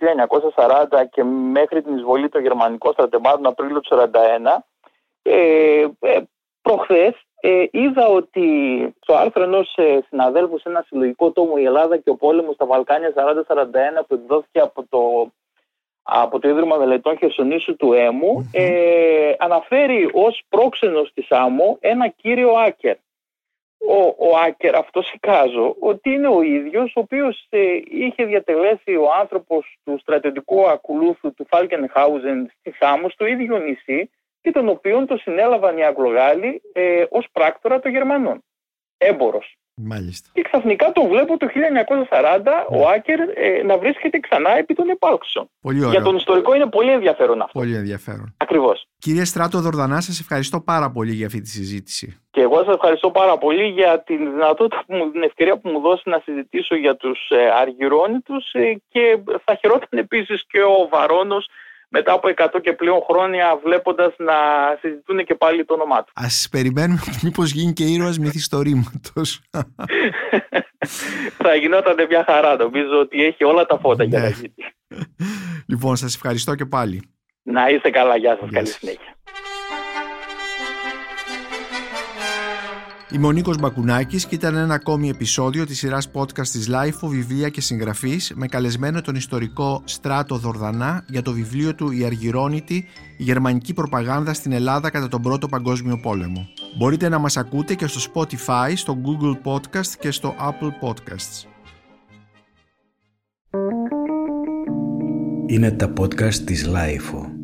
1940 και μέχρι την εισβολή των γερμανικών στρατευμάτων Απρίλιο του 1941. Προχθές είδα ότι στο άρθρο ενός συναδέλφου σε ένα συλλογικό τόμο «Η Ελλάδα και ο πόλεμος στα Βαλκάνια 40-41» που εκδόθηκε από το Ίδρυμα Μελετών Χερσονήσου του ΕΜΟΥ αναφέρει ως πρόξενος της άμμο ένα κύριο Άκερ. Ο Άκερ, αυτό εικάζω ότι είναι ο ίδιος ο οποίος είχε διατελέσει ο άνθρωπος του στρατιωτικού ακολούθου του Φάλκενχάουζεν στη Σάμμο, στο ίδιο νησί, και τον οποίον το συνέλαβαν οι Αγγλογάλοι ως πράκτορα των Γερμανών. Έμπορος. Μάλιστα. Και ξαφνικά το βλέπω το 1940 ο Άκερ να βρίσκεται ξανά επί των υπάρξεων. Πολύ ωραίο. Για τον ιστορικό είναι πολύ ενδιαφέρον αυτό. Πολύ ενδιαφέρον. Ακριβώς. Κύριε Στράτο Δορδανά, σας ευχαριστώ πάρα πολύ για αυτή τη συζήτηση. Και εγώ σας ευχαριστώ πάρα πολύ για την δυνατότητα, την ευκαιρία που μου δώσει να συζητήσω για τους Αργυρώνητους και θα χαιρόταν επίσης και ο Βαρώνος μετά από 100 και πλέον χρόνια βλέποντας να συζητούν και πάλι το όνομά του. Ας περιμένουμε μήπως γίνει και ήρωας μυθιστορήματος. Θα γινόταν μια χαρά, νομίζω ότι έχει όλα τα φώτα για να γίνει. Λοιπόν, σας ευχαριστώ και πάλι. Να είστε καλά, γεια σας, καλή συνέχεια. Είμαι ο Νίκος Μπακουνάκης και ήταν ένα ακόμη επεισόδιο της σειράς podcast της Lifeo, βιβλία και συγγραφής, με καλεσμένο τον ιστορικό Στράτο Δορδανά για το βιβλίο του «Η Αργυρώνητη, η γερμανική προπαγάνδα στην Ελλάδα κατά τον Πρώτο Παγκόσμιο Πόλεμο». Μπορείτε να μας ακούτε και στο Spotify, στο Google Podcast και στο Apple Podcasts. Είναι τα podcast της Lifeo.